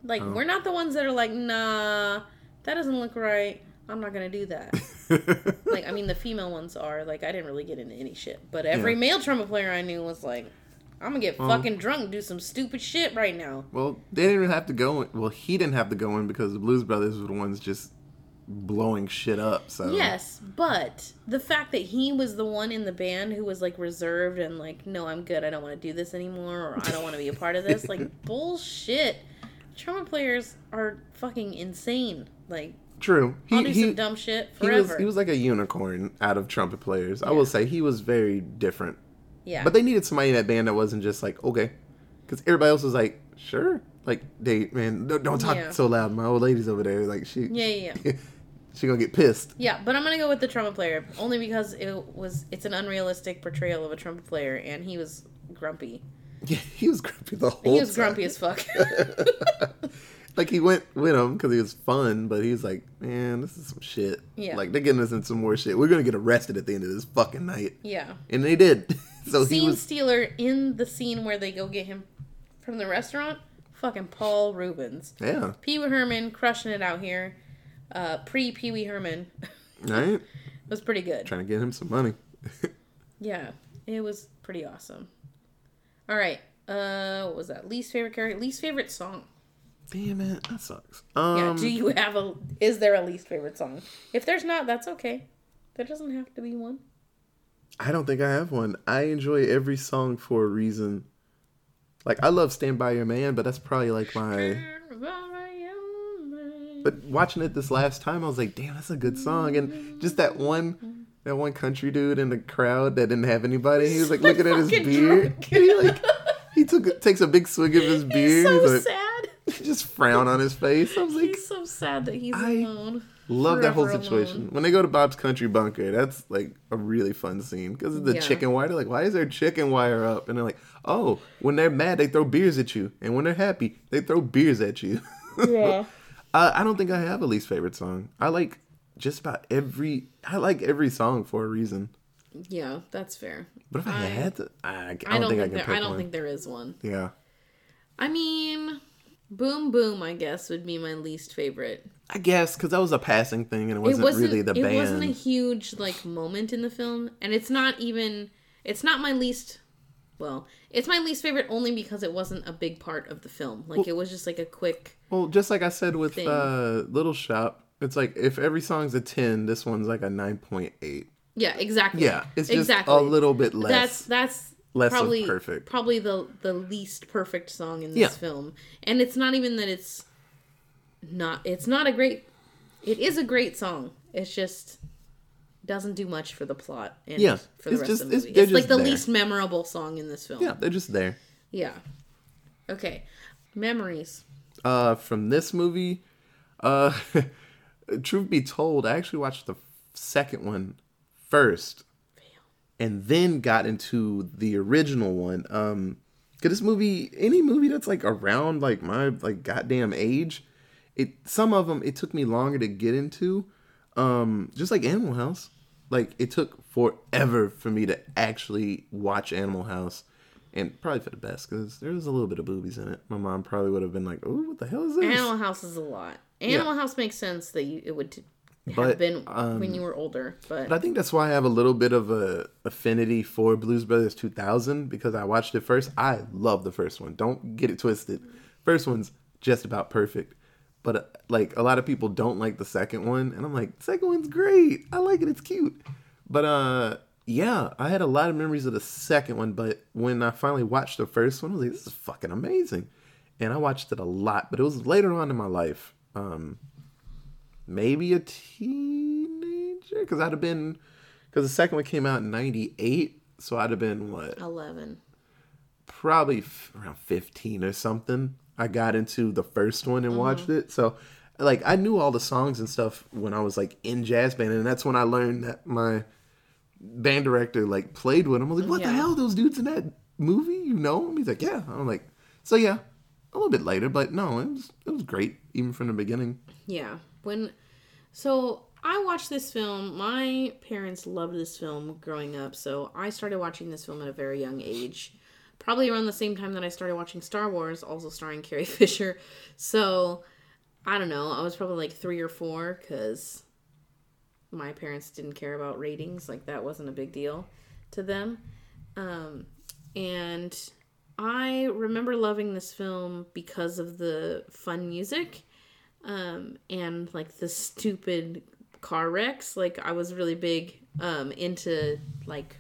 Like, oh. we're not the ones that are like, nah, that doesn't look right. I'm not going to do that. Like, I mean, the female ones are. Like, I didn't really get into any shit. But every yeah. male trumpet player I knew was like, I'm going to get um, fucking drunk and do some stupid shit right now. Well, they didn't even have to go in. Well, he didn't have to go in because the Blues Brothers were the ones just... blowing shit up, so... Yes, but the fact that he was the one in the band who was, like, reserved and, like, no, I'm good, I don't want to do this anymore, or I don't want to be a part of this, like, bullshit. Trumpet players are fucking insane. Like... True. He, I'll do he, some dumb shit forever. He was, he was like a unicorn out of trumpet players. Yeah. I will say he was very different. Yeah. But they needed somebody in that band that wasn't just like, okay. Because everybody else was like, sure. Like, they, man, don't talk yeah. so loud. My old lady's over there. Like, she... Yeah, yeah, yeah. She's gonna get pissed. Yeah, but I'm gonna go with the trumpet player only because it was it's an unrealistic portrayal of a trumpet player, and he was grumpy. Yeah, he was grumpy the whole time. He was time. grumpy as fuck. Like, he went with him because he was fun, but he was like, man, this is some shit. Yeah. Like, they're getting us in some more shit. We're going to get arrested at the end of this fucking night. Yeah. And they did. So Scene he was... stealer in the scene where they go get him from the restaurant, fucking Paul Rubens. Yeah. Pee Wee Herman crushing it out here. Uh, Pre-Pee Wee Herman. Right. It was pretty good. Trying to get him some money. Yeah. It was pretty awesome. All right. Uh, what was that? Least favorite character? Least favorite song. Damn it, that sucks. Um, yeah, do you have a... Is there a least favorite song? If there's not, that's okay. There doesn't have to be one. I don't think I have one. I enjoy every song for a reason. Like, I love Stand By Your Man, but that's probably like my... But watching it this last time, I was like, damn, that's a good song. And just that one that one country dude in the crowd that didn't have anybody, he was like looking at his beer. He, like, he took takes a big swig of his beer. He's so he's like, sad. Just frown on his face. I was like, he's so sad that he's I alone. Love that whole situation. Alone. When they go to Bob's Country Bunker, that's like a really fun scene because of the yeah. chicken wire. They're like, why is there chicken wire up? And they're like, oh, when they're mad, they throw beers at you. And when they're happy, they throw beers at you. Yeah. uh, I don't think I have a least favorite song. I like just about every, I like every song for a reason. Yeah, that's fair. But if I, I had to, I, I, don't, I don't think, think I can there, pick I don't one. think there is one. Yeah. I mean... Boom Boom, I guess, would be my least favorite. I guess, because that was a passing thing, and it wasn't, it wasn't really the it band. It wasn't a huge, like, moment in the film, and it's not even, it's not my least, well, it's my least favorite only because it wasn't a big part of the film. Like, well, it was just, like, a quick Well, just like I said with uh, Little Shop, it's like, if every song's a ten, this one's, like, a nine point eight. Yeah, exactly. Yeah, it's just exactly. a little bit less. That's, that's... Less probably, of perfect. Probably the, the least perfect song in this yeah. film. And it's not even that it's not, it's not a great, it is a great song. It's just doesn't do much for the plot and yeah. for the it's rest just, of the movie. It's, it's like the there. least memorable song in this film. Yeah, they're just there. Yeah. Okay. Memories. Uh, from this movie, uh, truth be told, I actually watched the second one first. And then got into the original one. Um, cause this movie, any movie that's like around like my like goddamn age, it some of them it took me longer to get into. Um, just like Animal House, like it took forever for me to actually watch Animal House, and probably for the best because there was a little bit of boobies in it. My mom probably would have been like, "Oh, what the hell is this?" Animal House is a lot. Animal yeah. House makes sense that you it would. T- But, have been um, when you were older. But. but I think that's why I have a little bit of a affinity for Blues Brothers two thousand because I watched it first. I love the first one. Don't get it twisted. First one's just about perfect. But uh, like a lot of people don't like the second one. And I'm like, second one's great. I like it. It's cute. But uh, yeah, I had a lot of memories of the second one. But when I finally watched the first one, I was like, this is fucking amazing. And I watched it a lot. But it was later on in my life. Um Maybe a teenager? Because I'd have been... Because the second one came out in ninety-eight, so I'd have been, what? eleven. Probably f- around fifteen or something. I got into the first one and mm-hmm. watched it. So, like, I knew all the songs and stuff when I was, like, in jazz band. And that's when I learned that my band director, like, played with them. I'm like, what yeah. the hell? Those dudes in that movie? You know him? He's like, yeah. I'm like, so, yeah. A little bit later, but no, it was, it was great, even from the beginning. Yeah. When, so I watched this film, my parents loved this film growing up, so I started watching this film at a very young age, probably around the same time that I started watching Star Wars, also starring Carrie Fisher, so I don't know, I was probably like three or four, because my parents didn't care about ratings, like that wasn't a big deal to them, um, and I remember loving this film because of the fun music. Um, and like the stupid car wrecks, like I was really big, um, into like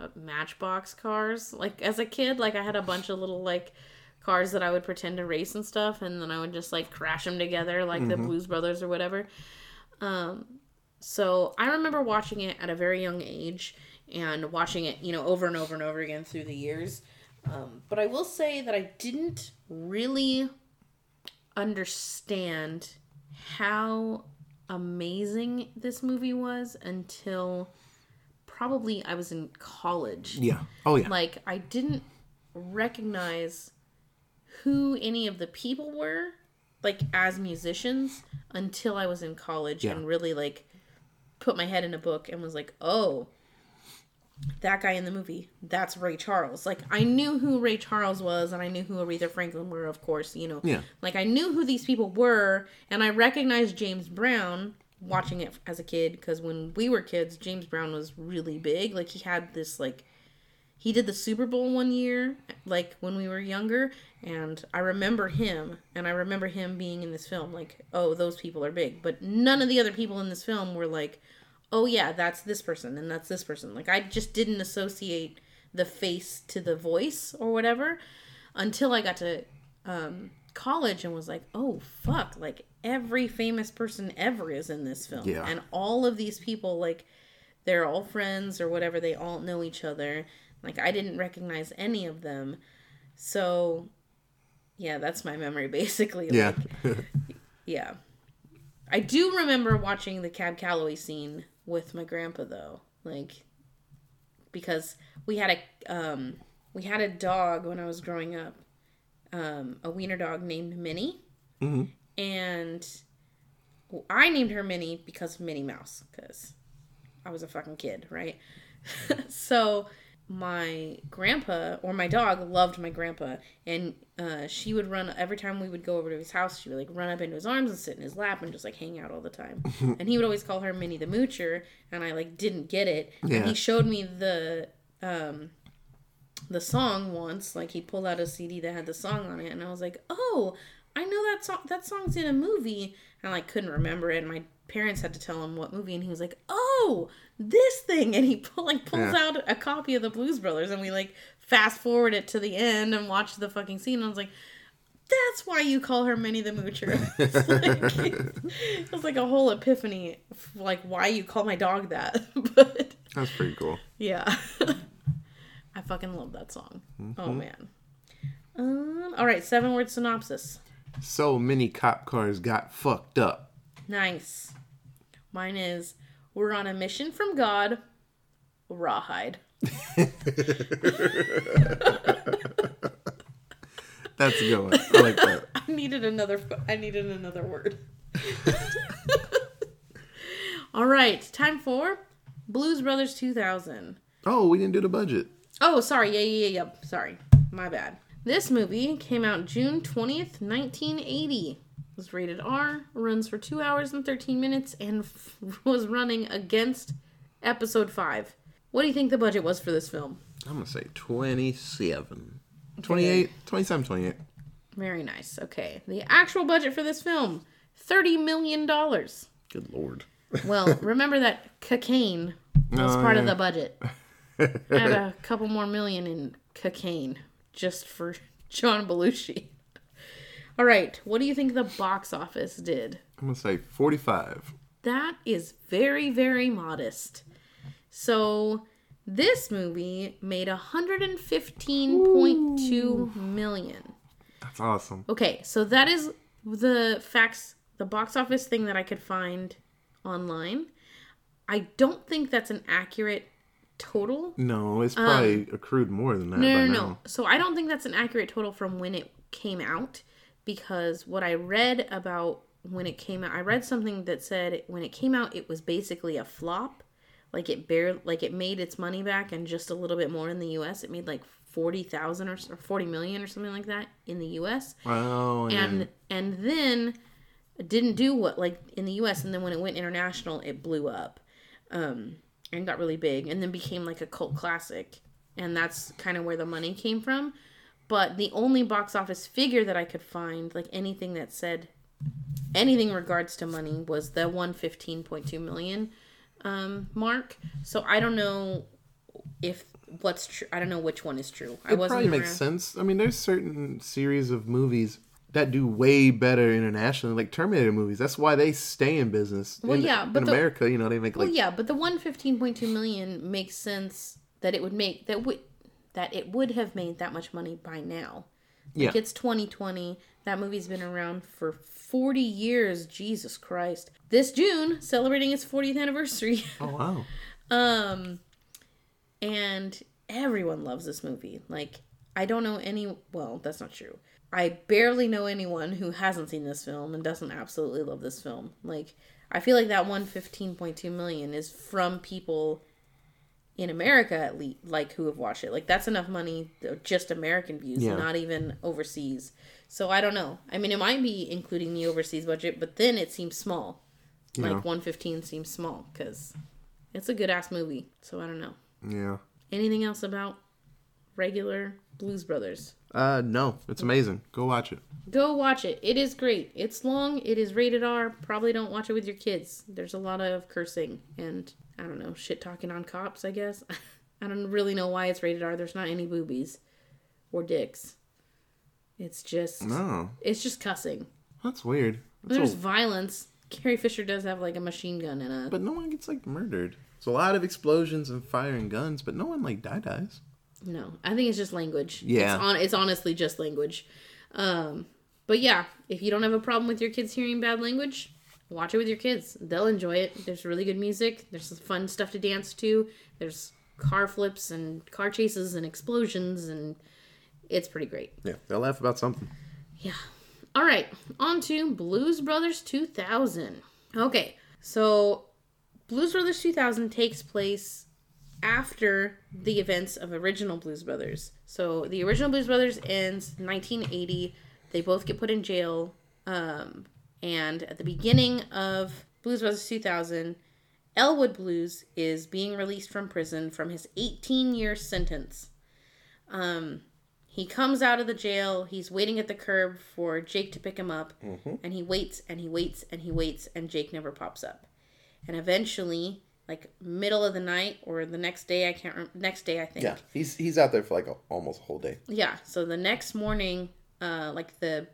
uh, Matchbox cars. Like as a kid, like I had a bunch of little like cars that I would pretend to race and stuff. And then I would just like crash them together, like mm-hmm. the Blues Brothers or whatever. Um, so I remember watching it at a very young age and watching it, you know, over and over and over again through the years. Um, but I will say that I didn't really understand how amazing this movie was until probably I was in college. Yeah. Oh, yeah. Like, I didn't recognize who any of the people were, like, as musicians until I was in college yeah. and really, like, put my head in a book and was like, oh, that guy in the movie, that's Ray Charles. Like, I knew who Ray Charles was, and I knew who Aretha Franklin were, of course, you know. Yeah. Like, I knew who these people were, and I recognized James Brown watching it as a kid, because when we were kids, James Brown was really big. Like, he had this, like, he did the Super Bowl one year, like, when we were younger, and I remember him, and I remember him being in this film, like, oh, those people are big. But none of the other people in this film were like, oh, yeah, that's this person, and that's this person. Like, I just didn't associate the face to the voice or whatever until I got to um, college and was like, oh, fuck, like, every famous person ever is in this film. Yeah. And all of these people, like, they're all friends or whatever. They all know each other. Like, I didn't recognize any of them. So, yeah, that's my memory, basically. Yeah. Like, yeah. I do remember watching the Cab Calloway scene with my grandpa, though, like, because we had a um, we had a dog when I was growing up, um, a wiener dog named Minnie, mm-hmm. and I named her Minnie because of Minnie Mouse, because I was a fucking kid, right? So my grandpa, or my dog, loved my grandpa, and uh, she would run, every time we would go over to his house, she would, like, run up into his arms and sit in his lap and just, like, hang out all the time. And he would always call her Minnie the Moocher, and I, like, didn't get it. Yeah. And he showed me the um, the song once, like, he pulled out a C D that had the song on it, and I was like, oh, I know that song, that song's in a movie, and I, like, couldn't remember it, and my parents had to tell him what movie, and he was like, oh, this thing, and he pull, like pulls yeah. out a copy of the Blues Brothers, and we, like, fast forward it to the end and watch the fucking scene, and I was like, that's why you call her Minnie the Moocher. It's like, it was like a whole epiphany, like, why you call my dog that. But that's pretty cool. Yeah. I fucking love that song. Mm-hmm. Oh, man. Um, alright, seven word synopsis. So many cop cars got fucked up. Nice. Mine is, we're on a mission from God. Rawhide. That's a good one. I like that. I needed another I needed another word. All right, time for Blues Brothers two thousand. Oh, we didn't do the budget. Oh, sorry. Yeah, yeah, yeah, yeah. Sorry. My bad. This movie came out June twentieth, nineteen eighty. Was rated R, runs for two hours and thirteen minutes, and f- was running against episode five. What do you think the budget was for this film? I'm going to say twenty-seven. twenty-eight. Okay. twenty-seven, twenty-eight. Very nice. Okay. The actual budget for this film, thirty million dollars. Good Lord. Well, remember that cocaine was oh, part yeah. of the budget. I had a couple more million in cocaine just for John Belushi. All right, what do you think the box office did? I'm going to say forty-five. That is very, very modest. So, this movie made one hundred fifteen point two million dollars. That's awesome. Okay, so that is the facts, the box office thing that I could find online. I don't think that's an accurate total. No, it's probably um, accrued more than that no, by no, no. now. So, I don't think that's an accurate total from when it came out. Because what I read about when it came out, I read something that said when it came out, it was basically a flop. Like it barely, like it made its money back and just a little bit more in the U S. It made like forty thousand or forty million or something like that in the U S. Wow. And and, and then it didn't do what like in the U S. And then when it went international, it blew up um, and got really big and then became like a cult classic. And that's kind of where the money came from. But the only box office figure that I could find, like anything that said anything in regards to money, was the one hundred fifteen point two million um, mark. So I don't know if what's true. I don't know which one is true. It I wasn't probably makes around. sense. I mean, there's certain series of movies that do way better internationally, like Terminator movies. That's why they stay in business. Well, in, yeah, but in the, America, you know, they make. Well, like... yeah, but the one hundred fifteen point two million makes sense that it would make that would. that it would have made that much money by now. Like, yeah. It's twenty twenty. That movie's been around for forty years. Jesus Christ. This June, celebrating its fortieth anniversary. Oh, wow. um, and everyone loves this movie. Like, I don't know any... Well, that's not true. I barely know anyone who hasn't seen this film and doesn't absolutely love this film. Like, I feel like that one fifteen point two million is from people... in America, at least, like, who have watched it. Like, that's enough money, just American views, yeah. Not even overseas. So, I don't know. I mean, it might be including the overseas budget, but then it seems small. Yeah. Like, one fifteen seems small, because it's a good-ass movie. So, I don't know. Yeah. Anything else about regular Blues Brothers? Uh, no. It's amazing. Go watch it. Go watch it. It is great. It's long. It is rated R. Probably don't watch it with your kids. There's a lot of cursing and... I don't know, shit talking on cops, I guess. I don't really know why it's rated R. There's not any boobies or dicks. It's just... No. It's just cussing. That's weird. That's There's a... violence. Carrie Fisher does have, like, a machine gun and a... But no one gets, like, murdered. It's a lot of explosions and fire and guns, but no one, like, die-dies. No. I think it's just language. Yeah. It's, on... it's honestly just language. Um, but, yeah, if you don't have a problem with your kids hearing bad language... Watch it with your kids. They'll enjoy it. There's really good music. There's fun stuff to dance to. There's car flips and car chases and explosions, and it's pretty great. Yeah, they'll laugh about something. Yeah. All right, on to Blues Brothers two thousand. Okay, so Blues Brothers two thousand takes place after the events of original Blues Brothers. So the original Blues Brothers ends in nineteen eighty. They both get put in jail. Um... And at the beginning of Blues Brothers two thousand, Elwood Blues is being released from prison from his eighteen-year sentence. Um, he comes out of the jail. He's waiting at the curb for Jake to pick him up. Mm-hmm. And he waits, and he waits, and he waits, and Jake never pops up. And eventually, like, middle of the night or the next day, I can't remember. Next day, I think. Yeah, he's, he's out there for, like, a, almost a whole day. Yeah, so the next morning, uh, like, the...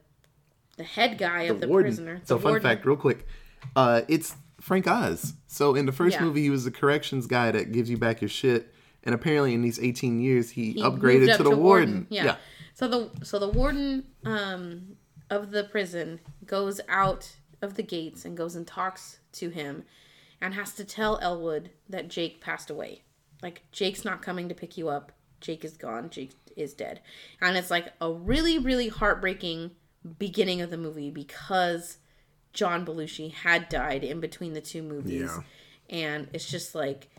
The head guy of the, the prisoner. So, fun fact, real quick. Uh, it's Frank Oz. So, in the first yeah. movie, he was the corrections guy that gives you back your shit. And apparently, in these eighteen years, he, he upgraded up to the to warden. warden. Yeah. yeah. So, the so the warden um, of the prison goes out of the gates and goes and talks to him and has to tell Elwood that Jake passed away. Like, Jake's not coming to pick you up. Jake is gone. Jake is dead. And it's like a really, really heartbreaking beginning of the movie because John Belushi had died in between the two movies. Yeah. And it's just like,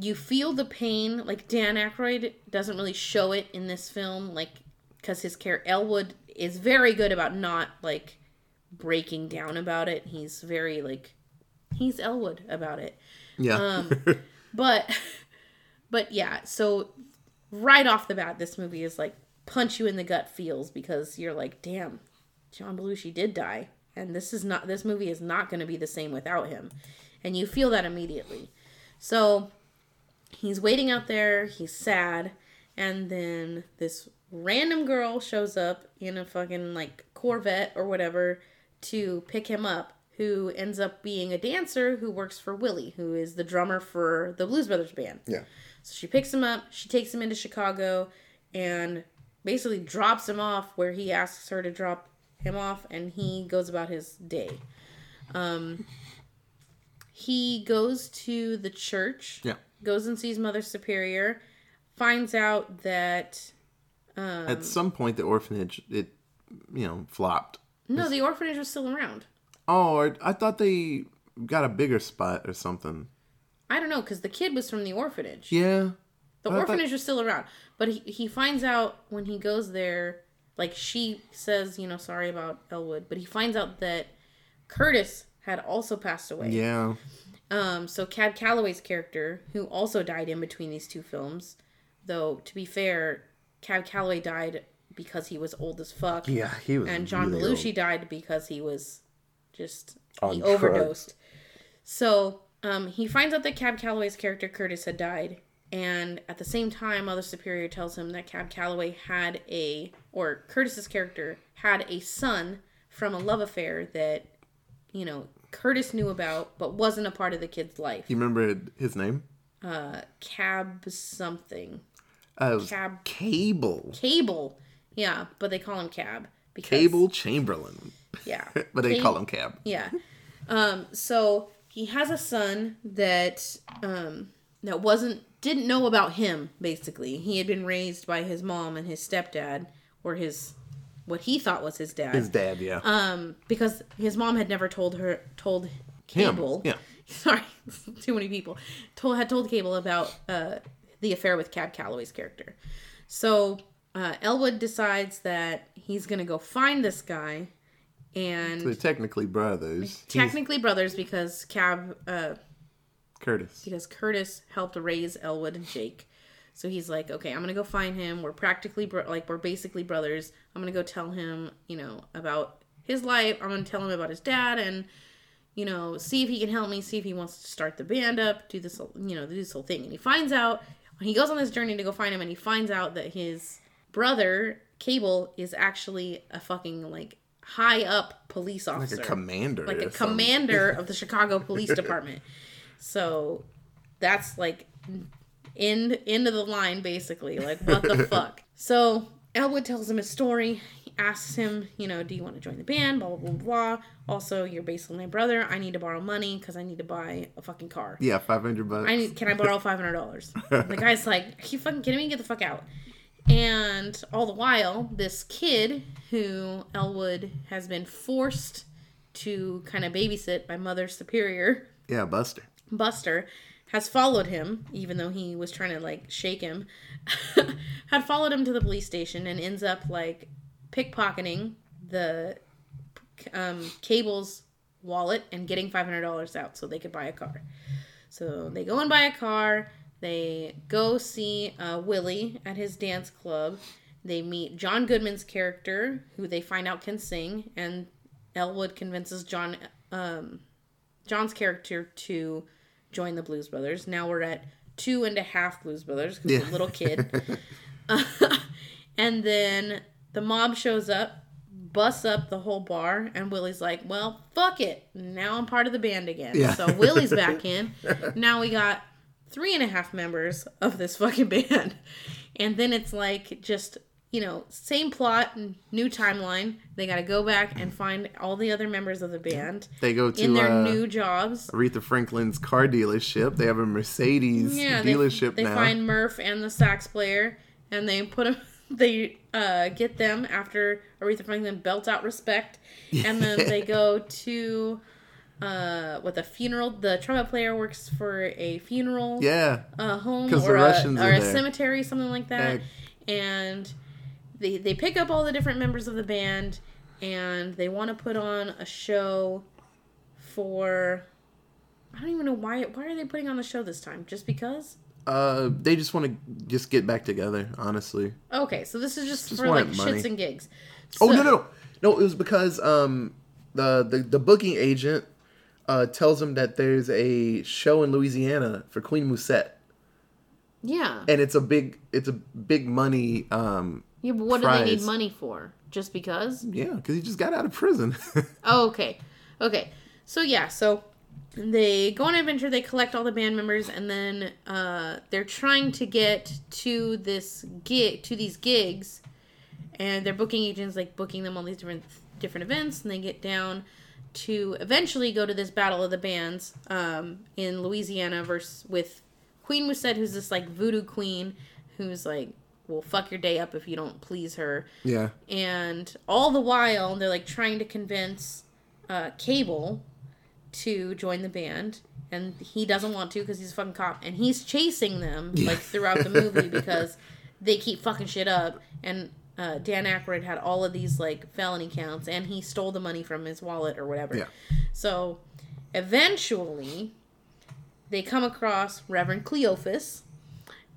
you feel the pain. Like, Dan Aykroyd doesn't really show it in this film, like, because his character, Elwood, is very good about not, like, breaking down about it. He's very, like, he's Elwood about it. Yeah. Um, but, but yeah, so right off the bat, this movie is like, punch you in the gut feels, because you're like, damn, John Belushi did die, and this is not this movie is not going to be the same without him, and you feel that immediately. So he's waiting out there, he's sad, and then this random girl shows up in a fucking, like, Corvette or whatever to pick him up, who ends up being a dancer who works for Willie, who is the drummer for the Blues Brothers band. Yeah. So she picks him up, she takes him into Chicago, and basically drops him off where he asks her to drop him off, and he goes about his day. Um, he goes to the church, yeah. goes and sees Mother Superior, finds out that... Um, At some point, the orphanage, it, you know, flopped. No, it's... the orphanage was still around. Oh, I thought they got a bigger spot or something. I don't know, because the kid was from the orphanage. Yeah. The but orphanage thought... was still around. But he, he finds out when he goes there, like, she says, you know, sorry about Elwood. But he finds out that Curtis had also passed away. Yeah. Um. So Cab Calloway's character, who also died in between these two films, though, to be fair, Cab Calloway died because he was old as fuck. Yeah, he was. And John really Belushi old. died because he was just, On he drugs. overdosed. So um, he finds out that Cab Calloway's character, Curtis, had died. And at the same time, Mother Superior tells him that Cab Calloway had a, or Curtis's character, had a son from a love affair that, you know, Curtis knew about, but wasn't a part of the kid's life. You remember his name? Uh, Cab something. Uh, Cab. Cable. Cable. Yeah, but they call him Cab. Because, Cable Chamberlain. Yeah. But they, they call him Cab. Yeah. Um, so he has a son that um, that wasn't didn't know about him, basically. He had been raised by his mom and his stepdad, or his what he thought was his dad. His dad, yeah. Um, because his mom had never told her told Cable. Him. Yeah. Sorry, too many people. Told had told Cable about uh, the affair with Cab Calloway's character. So uh, Elwood decides that he's going to go find this guy. And so they're technically brothers. Technically he's... brothers because Cab... Uh, Curtis. Because Curtis helped raise Elwood and Jake. So he's like, okay, I'm going to go find him. We're practically, bro- like, we're basically brothers. I'm going to go tell him, you know, about his life. I'm going to tell him about his dad and... you know, see if he can help me, see if he wants to start the band up, do this, you know, do this whole thing. And he finds out, he goes on this journey to go find him, and he finds out that his brother, Cable, is actually a fucking, like, high-up police officer. Like a commander. Like a commander of the Chicago Police Department. So, that's, like, end, end of the line, basically. Like, what the fuck? So, Elwood tells him his story. Asks him, you know, do you want to join the band? Blah, blah, blah, blah. Also, you're basically my brother. I need to borrow money because I need to buy a fucking car. Yeah, five hundred bucks. I need, can I borrow five hundred dollars? The guy's like, are you fucking kidding me? Get the fuck out. And all the while, this kid who Elwood has been forced to kind of babysit by Mother Superior. Yeah, Buster. Buster has followed him, even though he was trying to, like, shake him. Had followed him to the police station and ends up, like... pickpocketing the um, Cable's wallet and getting five hundred dollars out so they could buy a car. So they go and buy a car. They go see uh, Willie at his dance club. They meet John Goodman's character, who they find out can sing, and Elwood convinces John um, John's character to join the Blues Brothers. Now we're at two and a half Blues Brothers, who's yeah. a little kid. uh, and then... the mob shows up, busts up the whole bar, and Willie's like, well, fuck it. Now I'm part of the band again. Yeah. So Willie's back in. Now we got three and a half members of this fucking band. And then it's like just, you know, same plot, new timeline. They got to go back and find all the other members of the band. They go to in their uh, new jobs. Aretha Franklin's car dealership. They have a Mercedes yeah, dealership they, they now. They find Murph and the sax player, and they put them... They uh, get them after Aretha Franklin belts out Respect, and then they go to uh, what the funeral. The trumpet player works for a funeral, yeah, uh, home or, a, or a cemetery, something like that. Heck. And they they pick up all the different members of the band, and they want to put on a show for. I don't even know why. Why are they putting on the show this time? Just because. Uh, they just want to just get back together, honestly. Okay, so this is just, just for like money. Shits and gigs. So- oh no, no, no, no! It was because um the the, the booking agent uh, tells them that there's a show in Louisiana for Queen Musette. Yeah, and it's a big it's a big money. Um, yeah, but what prize. Do they need money for? Just because? Yeah, because he just got out of prison. oh, okay, okay. So yeah, so. They go on an adventure, they collect all the band members, and then uh, they're trying to get to this gig, to these gigs, and their booking agent's like booking them all these different different events, and they get down to eventually go to this battle of the bands um, in Louisiana versus with Queen Musette, who's this like voodoo queen, who's like will fuck your day up if you don't please her. Yeah. And all the while they're like trying to convince uh, Cable. To join the band, and he doesn't want to because he's a fucking cop, and he's chasing them like throughout the movie because they keep fucking shit up. And uh, Dan Aykroyd had all of these like felony counts, and he stole the money from his wallet or whatever. Yeah. So eventually, they come across Reverend Cleophus,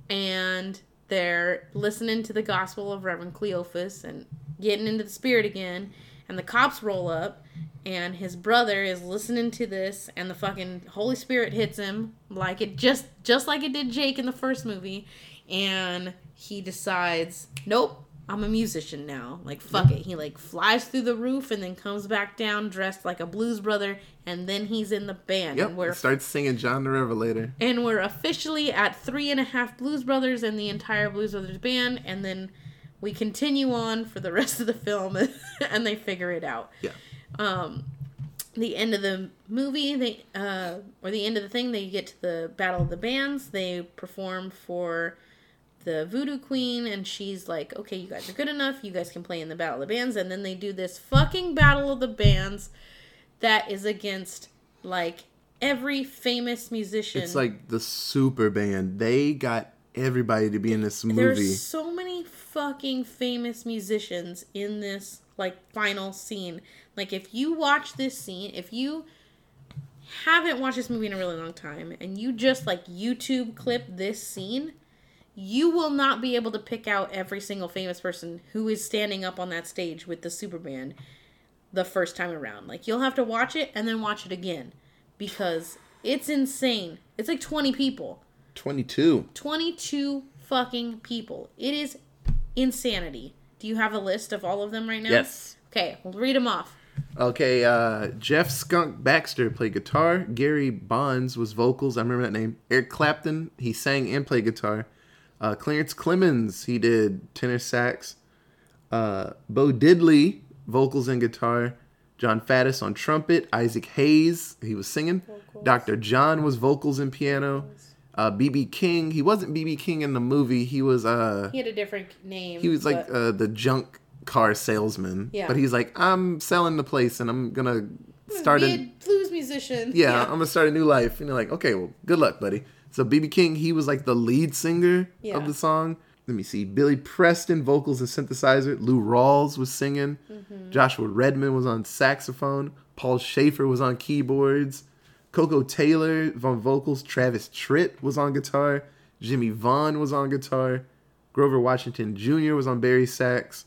and they're listening to the gospel of Reverend Cleophus and getting into the spirit again. And the cops roll up. And his brother is listening to this, and the fucking Holy Spirit hits him like it just just like it did Jake in the first movie, and he decides, nope, I'm a musician now. Like fuck it. He like flies through the roof and then comes back down dressed like a blues brother, and then he's in the band. Yep. And we're, starts singing John the Revelator. And we're officially at three and a half Blues Brothers and the entire Blues Brothers band, and then We continue on for the rest of the film, and they figure it out. Yeah. Um, the end of the movie, they uh, or the end of the thing, they get to the Battle of the Bands. They perform for the Voodoo Queen, and she's like, okay, you guys are good enough. You guys can play in the Battle of the Bands. And then they do this fucking Battle of the Bands that is against, like, every famous musician. It's like the super band. They got everybody to be in this movie. There's so many fucking famous musicians in this, like, final scene. Like, if you watch this scene, if you haven't watched this movie in a really long time, and you just, like, YouTube clip this scene, you will not be able to pick out every single famous person who is standing up on that stage with the super band the first time around. Like, you'll have to watch it and then watch it again, because it's insane. It's like twenty people. twenty-two. twenty-two fucking people. It is insanity. Do you have a list of all of them right now? Yes. Okay, we'll read them off. Okay, uh, Jeff Skunk Baxter played guitar. Gary Bonds was vocals. I remember that name. Eric Clapton, he sang and played guitar. Uh, Clarence Clemens, he did tenor sax. Uh, Bo Diddley, vocals and guitar. John Faddis on trumpet. Isaac Hayes, he was singing. Vocals. Doctor John was vocals and piano. Uh, B B. King, he wasn't B B. King in the movie. He was... Uh, he had a different name. He was like but... uh, the junk car salesman. Yeah. But he's like, I'm selling the place and I'm going to start be a... a blues musician. Yeah, yeah, I'm going to start a new life. And you're like, okay, well, good luck, buddy. So B B. King, he was like the lead singer yeah. of the song. Let me see. Billy Preston, vocals and synthesizer. Lou Rawls was singing. Mm-hmm. Joshua Redman was on saxophone. Paul Schaefer was on keyboards. Coco Taylor on vocals. Travis Tritt was on guitar. Jimmy Vaughn was on guitar. Grover Washington Junior was on Barry sax.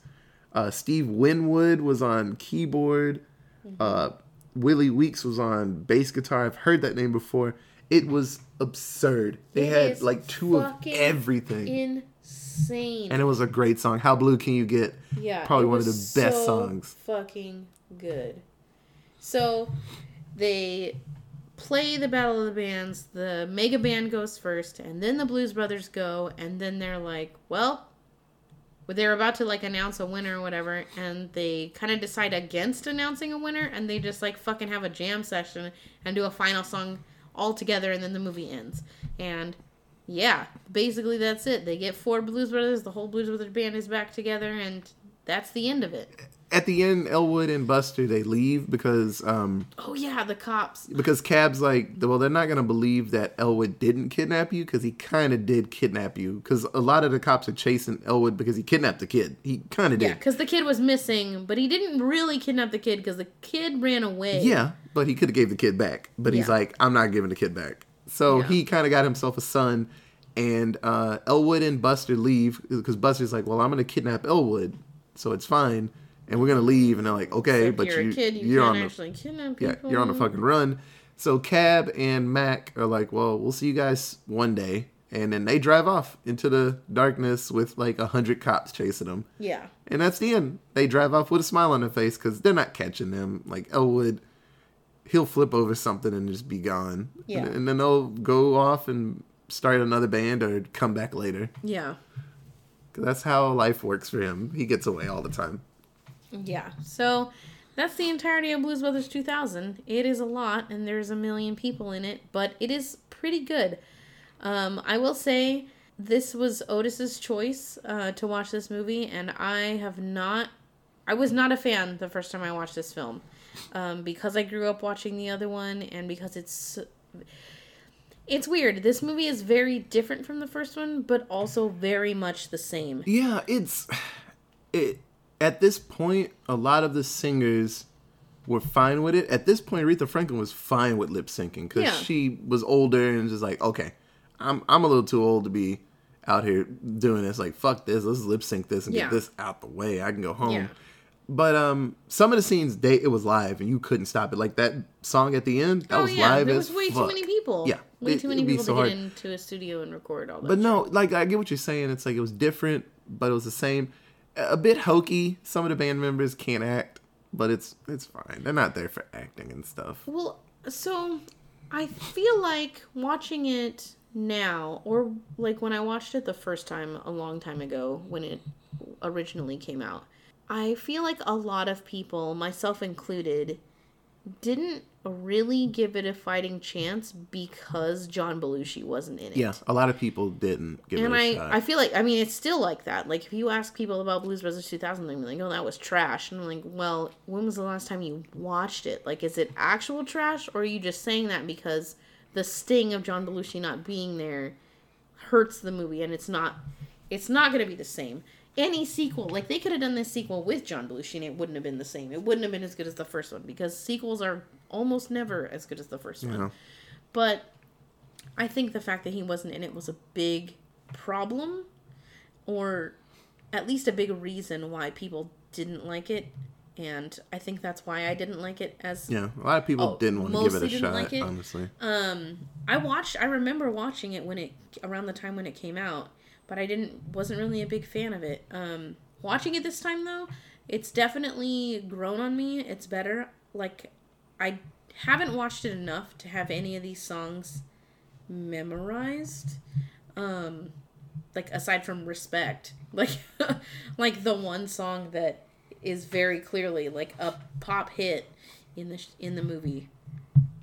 Uh, Steve Winwood was on keyboard. Mm-hmm. Uh, Willie Weeks was on bass guitar. I've heard that name before. It was absurd. They it had like two of everything. Insane. And it was a great song. How Blue Can You Get? Yeah, probably one of the so best songs. Fucking good. So they play the Battle of the Bands. The mega band goes first, and then the Blues Brothers go, and then they're like, well, they're about to like announce a winner or whatever, and they kind of decide against announcing a winner, and they just like fucking have a jam session and do a final song all together, and then the movie ends. And yeah, basically that's it. They get four Blues Brothers, the whole Blues Brothers band is back together, and that's the end of it. At the end, Elwood and Buster, they leave because... Um, oh yeah, the cops. Because Cab's like, well, they're not going to believe that Elwood didn't kidnap you, because he kind of did kidnap you. Because a lot of the cops are chasing Elwood because he kidnapped the kid. He kind of did. Yeah, because the kid was missing, but he didn't really kidnap the kid because the kid ran away. Yeah, but he could have gave the kid back. But yeah. he's like, I'm not giving the kid back. So yeah. he kind of got himself a son. And uh, Elwood and Buster leave because Buster's like, well, I'm going to kidnap Elwood, so it's fine. And we're going to leave. And they're like, okay, except but you're, you, a kid, you you're on actually the, kidnap people. Yeah, you're on a fucking run. So Cab and Mac are like, well, we'll see you guys one day. And then they drive off into the darkness with like a hundred cops chasing them. Yeah. And that's the end. They drive off with a smile on their face because they're not catching them. Like Elwood, he'll flip over something and just be gone. Yeah. And, and then they'll go off and start another band or come back later. Yeah. That's how life works for him. He gets away all the time. Yeah, so that's the entirety of Blues Brothers two thousand. It is a lot, and there's a million people in it, but it is pretty good. Um, I will say this was Otis's choice uh, to watch this movie, and I have not... I was not a fan the first time I watched this film, um, because I grew up watching the other one, and because it's... It's weird. This movie is very different from the first one, but also very much the same. Yeah, it's... it. At this point, a lot of the singers were fine with it. At this point, Aretha Franklin was fine with lip syncing because yeah. she was older and just like, okay, I'm I'm a little too old to be out here doing this. Like, fuck this. Let's lip sync this and yeah. get this out the way. I can go home. Yeah. But um, some of the scenes, they it was live and you couldn't stop it. Like that song at the end, that oh, was yeah. live there as fuck. There was way fuck. too many people. Yeah. Way it, too many people so to hard. Get into a studio and record all that But shit. No, like, I get what you're saying. It's like it was different, but it was the same. A bit hokey. Some of the band members can't act, but it's it's fine. They're not there for acting and stuff. Well, so I feel like watching it now, or like when I watched it the first time a long time ago, when it originally came out. I feel like a lot of people, myself included, didn't really give it a fighting chance because John Belushi wasn't in it. Yeah, a lot of people didn't give and it a I, shot. And I feel like, I mean, it's still like that. Like, if you ask people about Blues Brothers two thousand, they're like, oh, that was trash. And I'm like, well, when was the last time you watched it? Like, is it actual trash, or are you just saying that because the sting of John Belushi not being there hurts the movie, and it's not, it's not going to be the same. Any sequel, like, they could have done this sequel with John Belushi and it wouldn't have been the same. It wouldn't have been as good as the first one, because sequels are almost never as good as the first yeah. one. But I think the fact that he wasn't in it was a big problem, or at least a big reason why people didn't like it. And I think that's why I didn't like it as... Yeah, a lot of people oh, didn't want to give it a shot, like it. honestly. Um, I watched, I remember watching it when it, around the time when it came out. But I didn't, wasn't really a big fan of it. Um, watching it this time, though, it's definitely grown on me. It's better. Like, I haven't watched it enough to have any of these songs memorized. Um, like, aside from Respect. Like, like the one song that is very clearly, like, a pop hit in the, in the movie.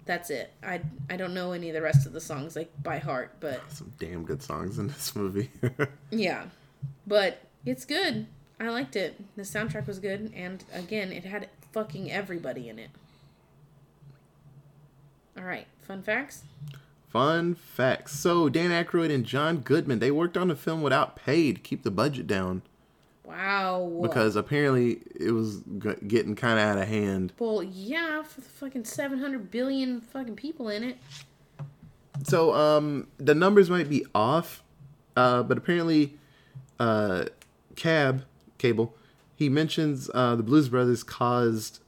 That's it. I, I don't know any of the rest of the songs, like, by heart, but... Some damn good songs in this movie. Yeah. But it's good. I liked it. The soundtrack was good, and, again, it had fucking everybody in it. All right. Fun facts? Fun facts. So, Dan Aykroyd and John Goodman, they worked on the film without pay to keep the budget down. Wow. Because apparently it was getting kind of out of hand. Well, yeah, for the fucking seven hundred billion fucking people in it. So, um, the numbers might be off, uh, but apparently, uh, Cab, Cable, he mentions, uh, the Blues Brothers caused,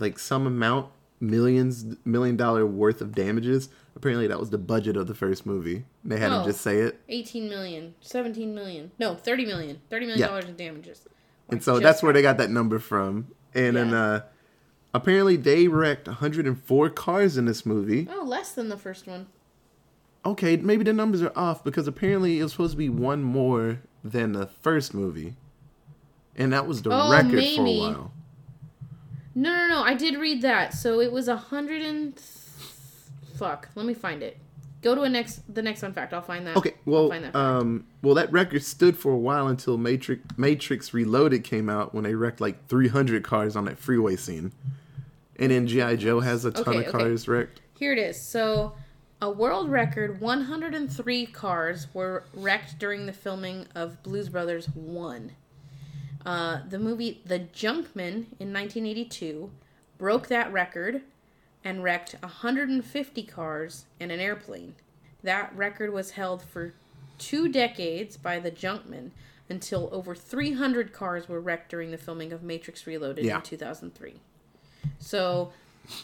like, some amount, millions, million dollar worth of damages. Apparently that was the budget of the first movie. They had oh, him just say it. eighteen million, seventeen million, no, thirty million, thirty million dollars yeah. in damages. And so that's where they got that number from. And yeah. then uh, apparently they wrecked one hundred four cars in this movie. Oh, less than the first one. Okay, maybe the numbers are off, because apparently it was supposed to be one more than the first movie. And that was the oh, record maybe. for a while. No, no, no, I did read that. So it was one hundred three. Fuck. Let me find it. Go to a next the next fun fact. I'll find that. Okay. Well, that um, well, that record stood for a while until Matrix Matrix Reloaded came out, when they wrecked like three hundred cars on that freeway scene. And then G I. Joe has a ton okay, of cars okay. wrecked. Here it is. So, a world record one hundred three cars were wrecked during the filming of Blues Brothers one. Uh, the movie The Junkman in nineteen eighty-two broke that record and wrecked one hundred fifty cars and an airplane. That record was held for two decades by The Junkman, until over three hundred cars were wrecked during the filming of Matrix Reloaded yeah. in two thousand three. So,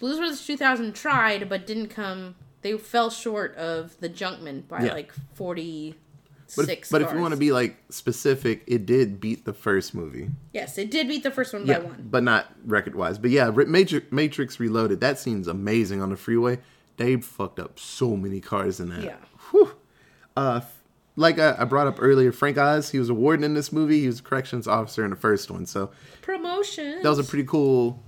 Blues Brothers two thousand tried, but didn't come... They fell short of The Junkman by, yeah. like, forty-six but if, cars. But if you want to be, like, specific, it did beat the first movie. Yes, it did beat the first one yeah, by one. But not record-wise. But yeah, Matrix, Matrix Reloaded, that scene's amazing on the freeway. They fucked up so many cars in that. Yeah. Whew. Uh, like I, I brought up earlier, Frank Oz, he was a warden in this movie. He was a corrections officer in the first one. So promotion. That was a pretty cool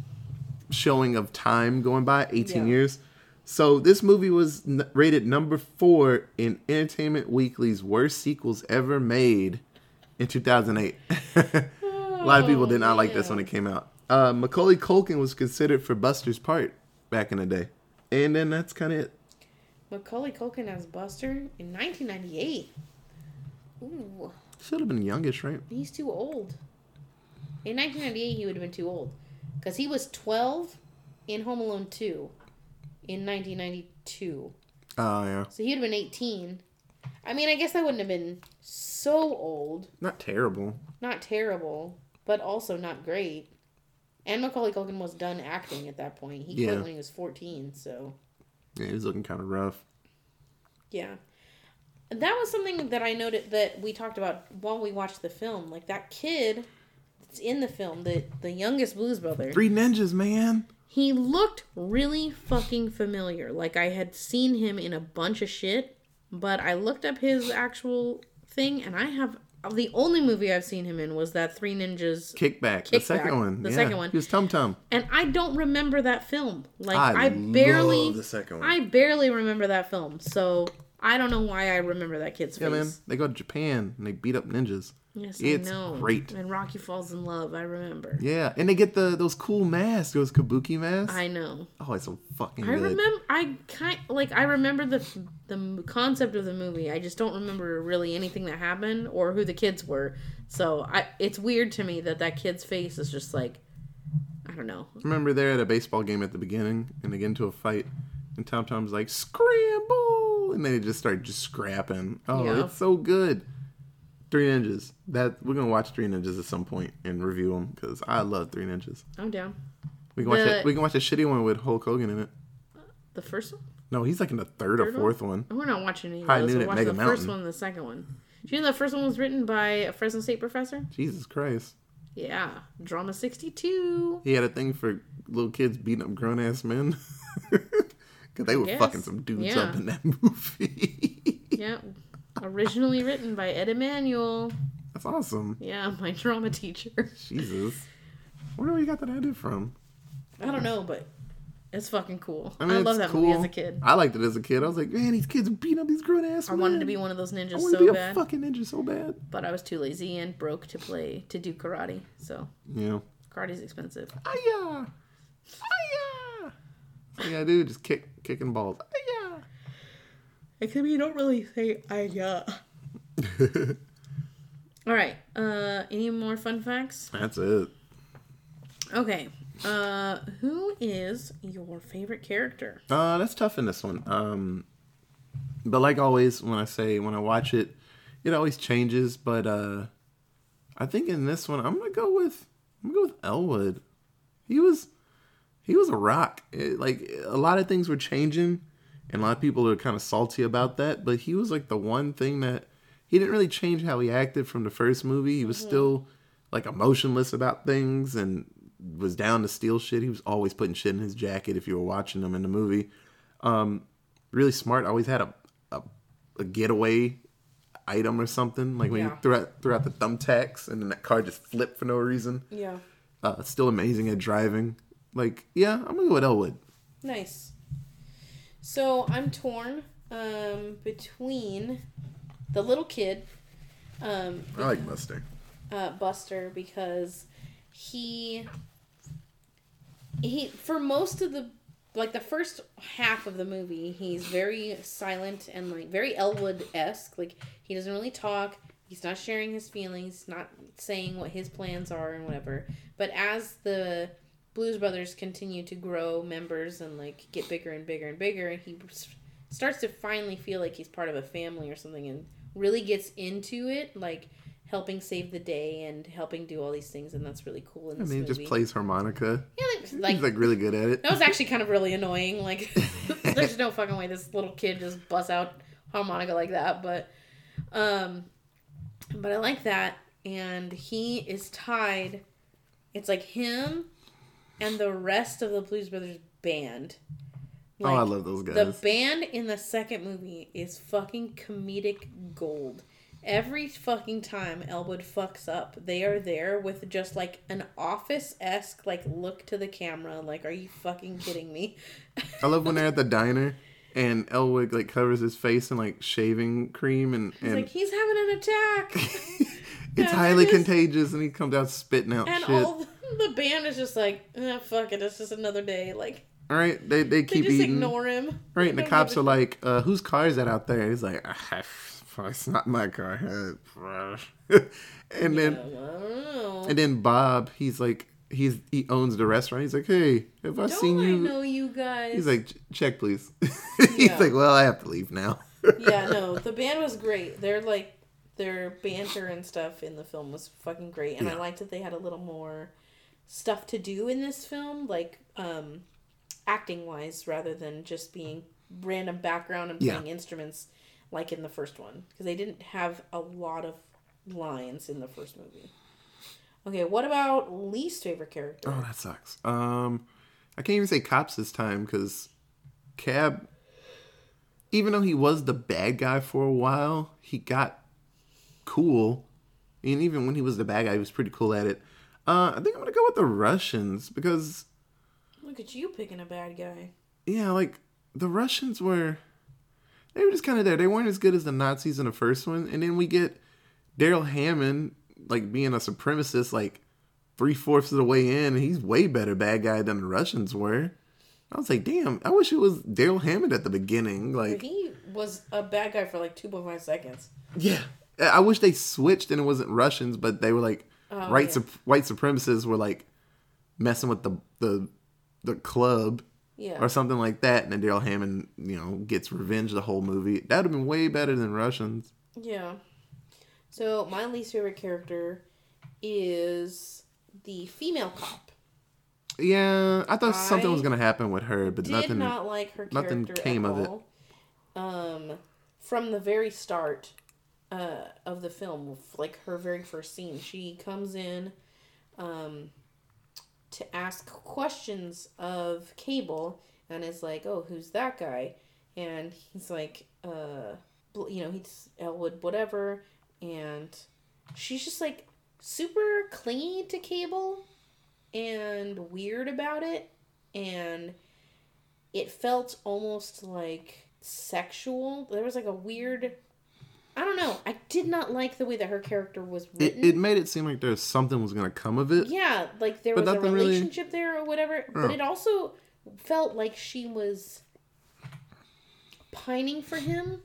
showing of time going by, eighteen yeah. years. So this movie was n- rated number four in Entertainment Weekly's worst sequels ever made in two thousand eight. oh, a lot of people did not yeah. like this when it came out. Uh, Macaulay Culkin was considered for Buster's part back in the day. And then that's kind of it. Macaulay Culkin as Buster in nineteen ninety-eight. Ooh. Should have been youngish, right? He's too old. In nineteen ninety-eight, he would have been too old. Because he was twelve in Home Alone two. In nineteen ninety-two. Oh, yeah. So he would have been eighteen. I mean, I guess that wouldn't have been so old. Not terrible. Not terrible, but also not great. And Macaulay Culkin was done acting at that point. He yeah. quit when he was fourteen, so... Yeah, he was looking kind of rough. Yeah. That was something that I noted that we talked about while we watched the film. Like, that kid that's in the film, the, the youngest Blues Brother... Three Ninjas, man! He looked really fucking familiar. Like, I had seen him in a bunch of shit, but I looked up his actual thing, and I have the only movie I've seen him in was that Three Ninjas Kickback. Kickback. The second one. The yeah. second one. He was Tum Tum. And I don't remember that film. Like I, I barely love the second one. I barely remember that film. So I don't know why I remember that kid's yeah, face. Yeah, man. They go to Japan and they beat up ninjas. Yes, it's I know. Great. And Rocky falls in love, I remember. Yeah, and they get the those cool masks, those kabuki masks. I know. Oh, it's so fucking I good. remember I kind like I remember the the concept of the movie. I just don't remember really anything that happened or who the kids were. So, I it's weird to me that that kid's face is just like I don't know. Remember they're at a baseball game at the beginning and they get into a fight and Tom Tom's like scramble and they just start just scrapping. Oh, yeah. It's so good. Three Ninjas. That we're gonna watch Three Ninjas at some point and review them because I love Three Ninjas. I'm down. We can the, watch. That, we can watch a shitty one with Hulk Hogan in it. The first one? No, he's like in the third, third or fourth one. one. We're not watching any of those. We're watching the Mountain. first one, and the second one. Do you know the first one was written by a Fresno State professor? Jesus Christ. Yeah, Drama sixty-two. He had a thing for little kids beating up grown ass men because they I were guess. fucking some dudes yeah. up in that movie. Yeah. Originally written by Ed Emanuel. That's awesome. Yeah, my drama teacher. Jesus. Where do you got that idea from? I don't know, but it's fucking cool. I, mean, I love that cool. movie as a kid. I liked it as a kid. I was like, man, these kids beat up these grown ass I men. wanted to be one of those ninjas so bad. I wanted so to be bad. a fucking ninja so bad. But I was too lazy and broke to play, to do karate, so. Yeah. Karate's expensive. Aya! Aya! That's what I do, just kick, kicking balls. Aya! Except you don't really say I yeah. All right. Uh, any more fun facts? That's it. Okay. Uh, who is your favorite character? Uh, that's tough in this one. Um, but like always, when I say when I watch it, it always changes. But uh, I think in this one, I'm gonna go with I'm gonna go with Elwood. He was he was a rock. It, like a lot of things were changing. And a lot of people are kind of salty about that, but he was like the one thing that he didn't really change how he acted from the first movie. He was mm-hmm. still like emotionless about things and was down to steal shit. He was always putting shit in his jacket if you were watching him in the movie. Um, really smart. Always had a, a a getaway item or something. Like when yeah. he threw out, threw out the thumbtacks and then that car just flipped for no reason. Yeah. Uh, still amazing at driving. Like, yeah, I'm going to go with Elwood. Nice. So I'm torn um, between the little kid. Um, I like Buster. Uh, Buster because he he for most of the like the first half of the movie he's very silent and like very Elwood-esque. Like he doesn't really talk. He's not sharing his feelings. Not saying what his plans are and whatever. But as the Blues Brothers continue to grow members and like get bigger and bigger and bigger, and he starts to finally feel like he's part of a family or something and really gets into it, like helping save the day and helping do all these things, and that's really cool in this I mean, movie. He just plays harmonica. Yeah, like, he's like really good at it. That was actually kind of really annoying. Like there's no fucking way this little kid just busts out harmonica like that, but um but I like that. And he is tied, it's like him and the rest of the Blues Brothers band. Like, oh, I love those guys. The band in the second movie is fucking comedic gold. Every fucking time Elwood fucks up, they are there with just like an office-esque like look to the camera. Like, are you fucking kidding me? I love when they're at the diner and Elwood like covers his face in like shaving cream and, and... he's like, he's having an attack. It's and highly just... contagious, and he comes out spitting out and shit. And all the The band is just like, eh, fuck it, it's just another day. Like, all right, they they keep they just eating. Ignore him. All right, and the cops are like, uh, "Whose car is that out there?" And he's like, ah, "It's not my car." and then, yeah, and then Bob, he's like, he's he owns the restaurant. He's like, "Hey, have I Don't seen I you?" Don't I know you guys? He's like, "Check, please." he's yeah. like, "Well, I have to leave now." yeah, no, the band was great. They're like, their banter and stuff in the film was fucking great, and yeah. I liked that they had a little more stuff to do in this film, like um acting wise, rather than just being random background and playing yeah. instruments like in the first one, because they didn't have a lot of lines in the first movie. Okay, what about least favorite character? Oh, that sucks. um I can't even say cops this time, because Cab, even though he was the bad guy for a while, he got cool And even when he was the bad guy, he was pretty cool at it. Uh, I think I'm going to go with the Russians because... Look at you picking a bad guy. Yeah, like, the Russians were... They were just kind of there. They weren't as good as the Nazis in the first one. And then we get Daryl Hammond, like, being a supremacist, like, three-fourths of the way in. He's way better bad guy than the Russians were. I was like, damn, I wish it was Daryl Hammond at the beginning. Like, he was a bad guy for, like, two point five seconds. Yeah. I wish they switched and it wasn't Russians, but they were, like, oh, right, yeah. su- white supremacists were, like, messing with the the, the club. Yeah. Or something like that. And then Daryl Hammond, you know, gets revenge the whole movie. That would have been way better than Russians. Yeah. So, my least favorite character is the female cop. Yeah. I thought I something was going to happen with her, but did nothing... not like her character nothing came at of all. It. Um, from the very start uh, of the film, like her very first scene, she comes in... Um, to ask questions of Cable, and is like, oh, who's that guy? And he's like, uh, you know, he's Elwood whatever, and she's just, like, super clingy to Cable, and weird about it, and it felt almost, like, sexual. There was, like, a weird... I don't know. I did not like the way that her character was written. It, it made it seem like there was something was going to come of it. Yeah, like there was a relationship really... there or whatever. Yeah. But it also felt like she was pining for him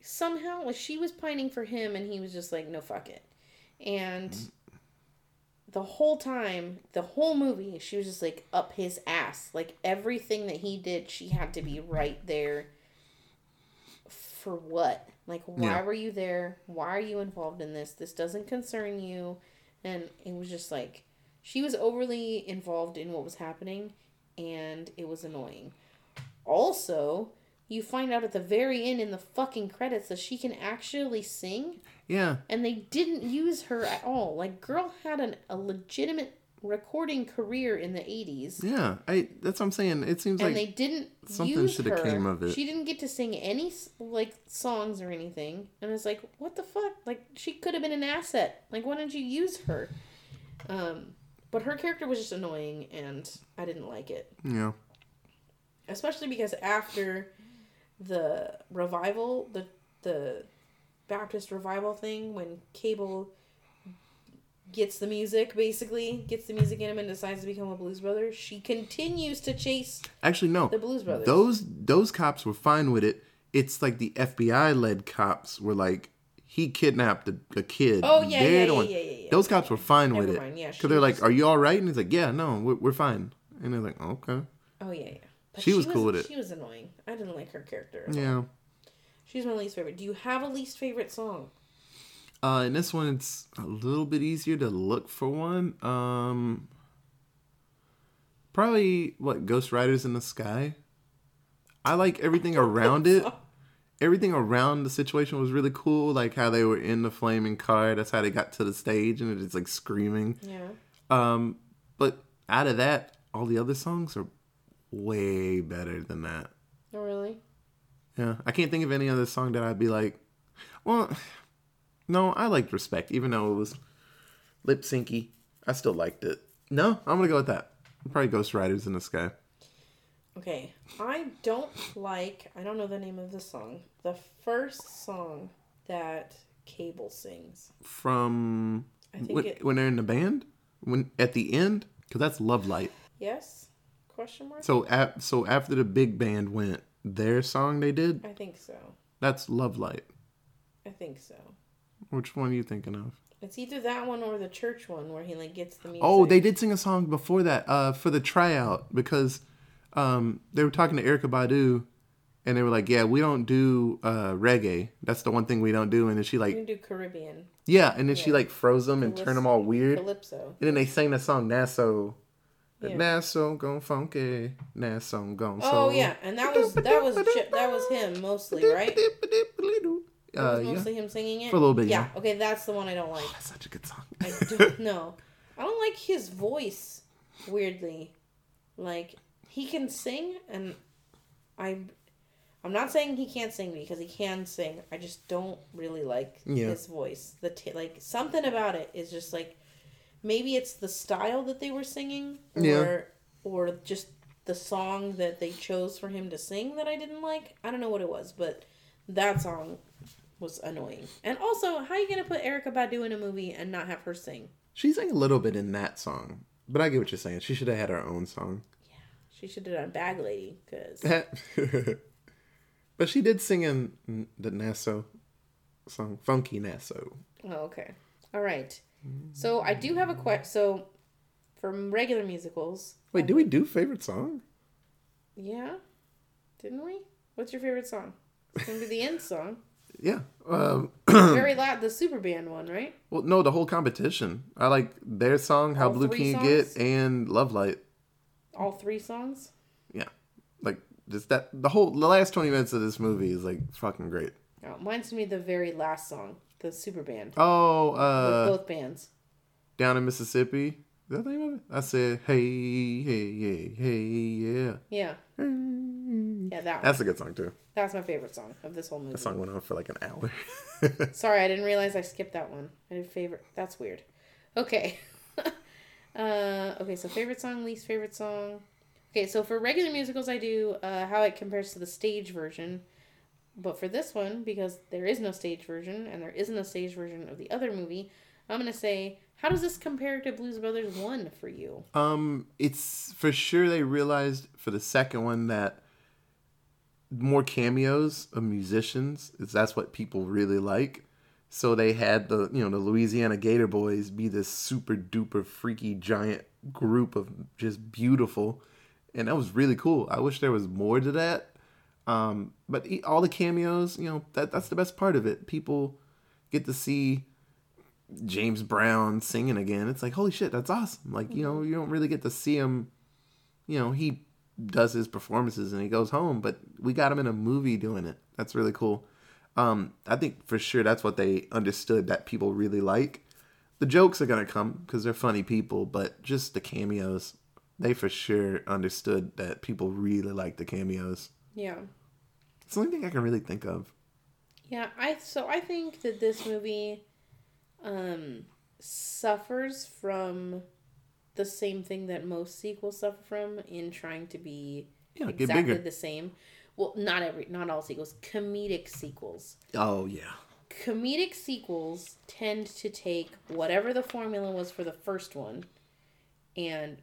somehow. Like she was pining for him and he was just like, no, fuck it. And the whole time, the whole movie, she was just like up his ass. Like everything that he did, she had to be right there. For what? Like, why yeah. were you there? Why are you involved in this? This doesn't concern you. And it was just like, she was overly involved in what was happening, and it was annoying. Also, you find out at the very end in the fucking credits that she can actually sing. Yeah. And they didn't use her at all. Like, girl had an, a legitimate recording career in the eighties. Yeah, I that's what I'm saying. It seems and like they didn't something should have came of it. She didn't get to sing any like songs or anything, and it's like, what the fuck? Like she could have been an asset. Like why didn't you use her? Um, but her character was just annoying, and I didn't like it. Yeah, especially because after the revival, the the Baptist revival thing, when Cable. Gets the music, basically. Gets the music in him and decides to become a blues brother. She continues to chase Actually, no. the blues brothers. Those those cops were fine with it. It's like the F B I-led cops were like, he kidnapped a, a kid. Oh, yeah, yeah yeah, yeah, yeah, yeah. Those cops yeah. were fine Never with mind. it. Yeah, because they're was... like, are you all right? And he's like, yeah, no, we're, we're fine. And they're like, okay. Oh, yeah, yeah. But she, she was cool with it. She was annoying. I didn't like her character. Yeah. All. She's my least favorite. Do you have a least favorite song? Uh, in this one, it's a little bit easier to look for one. Um, probably, what, Ghost Riders in the Sky? I like everything around it. Everything around the situation was really cool. Like how they were in the flaming car. That's how they got to the stage and it's like screaming. Yeah. Um, but out of that, all the other songs are way better than that. Oh, really? Yeah. I can't think of any other song that I'd be like, well... No, I liked Respect, even though it was lip syncy. I still liked it. No, I'm going to go with that. Probably Ghost Riders in the Sky. Okay. I don't like, I don't know the name of the song, the first song that Cable sings. From I think when, it, when they're in the band? when At the end? Because that's Love Light. Yes? Question mark? So, ap- so after the big band went, their song they did? I think so. That's Love Light. I think so. Which one are you thinking of? It's either that one or the church one where he like gets the music. Oh, they did sing a song before that uh, for the tryout because um, they were talking to Erykah Badu and they were like, yeah, we don't do uh, reggae. That's the one thing we don't do. And then she like... We do Caribbean. Yeah, and then yeah. she like froze them and Calypso. turned them all weird. Calypso. And then they sang the song Nassau. Yeah. Nassau gone funky. Nassau gone soul. Oh, yeah. And that was that was, that was him mostly, right? Uh, it was mostly yeah. him singing it? For a little bit, yeah. yeah. Okay, that's the one I don't like. Oh, that's such a good song. I don't know. I don't like his voice, weirdly. Like, he can sing, and I I'm not saying he can't sing because he can sing. I just don't really like yeah. his voice. The t- like something about it is just like, maybe it's the style that they were singing, or yeah. or just the song that they chose for him to sing that I didn't like. I don't know what it was, but that song was annoying. And also, how are you gonna put Erykah Badu in a movie and not have her sing? She sang a little bit in that song, but I get what you're saying. She should have had her own song. Yeah, she should have done Bag Lady, cause. But she did sing in the Nassau song, Funky Nassau. Oh, okay. All right. So I do have a question. So from regular musicals. Wait, do we do favorite song? Yeah. Didn't we? What's your favorite song? It's going to be the end song. Yeah. Um, very loud, the Superband one, right? Well, no, the whole competition. I like their song, How All Blue Can You Get, and Love Light. All three songs? Yeah. Like. Just that the whole the last twenty minutes of this movie is like fucking great. Oh, mine's to me the very last song, the Superband. Oh, uh, with both bands. Down in Mississippi. Is that the name of it? I said, hey, hey, hey, hey, yeah. Yeah. Hey. Yeah, that one. That's a good song too. That's my favorite song of this whole movie. That song went on for like an hour. Sorry, I didn't realize I skipped that one. I did favorite. That's weird. Okay. uh, okay, so favorite song, least favorite song. Okay, so for regular musicals, I do uh, how it compares to the stage version. But for this one, because there is no stage version, and there isn't a stage version of the other movie, I'm going to say, how does this compare to Blues Brothers one for you? Um, it's for sure they realized for the second one that more cameos of musicians, is that's what people really like. So they had the, you know, the Louisiana Gator Boys be this super duper freaky giant group of just beautiful. And that was really cool. I wish there was more to that. Um, but all the cameos, you know, that that's the best part of it. People get to see James Brown singing again. It's like, holy shit, that's awesome. Like, you know, you don't really get to see him. You know, he does his performances and he goes home. But we got him in a movie doing it. That's really cool. Um, I think for sure that's what they understood that people really like. The jokes are going to come because they're funny people. But just the cameos. They for sure understood that people really like the cameos. Yeah. It's the only thing I can really think of. Yeah, I so I think that this movie um, suffers from the same thing that most sequels suffer from in trying to be yeah, exactly the same. Well, not every, not all sequels. Comedic sequels. Oh, yeah. Comedic sequels tend to take whatever the formula was for the first one and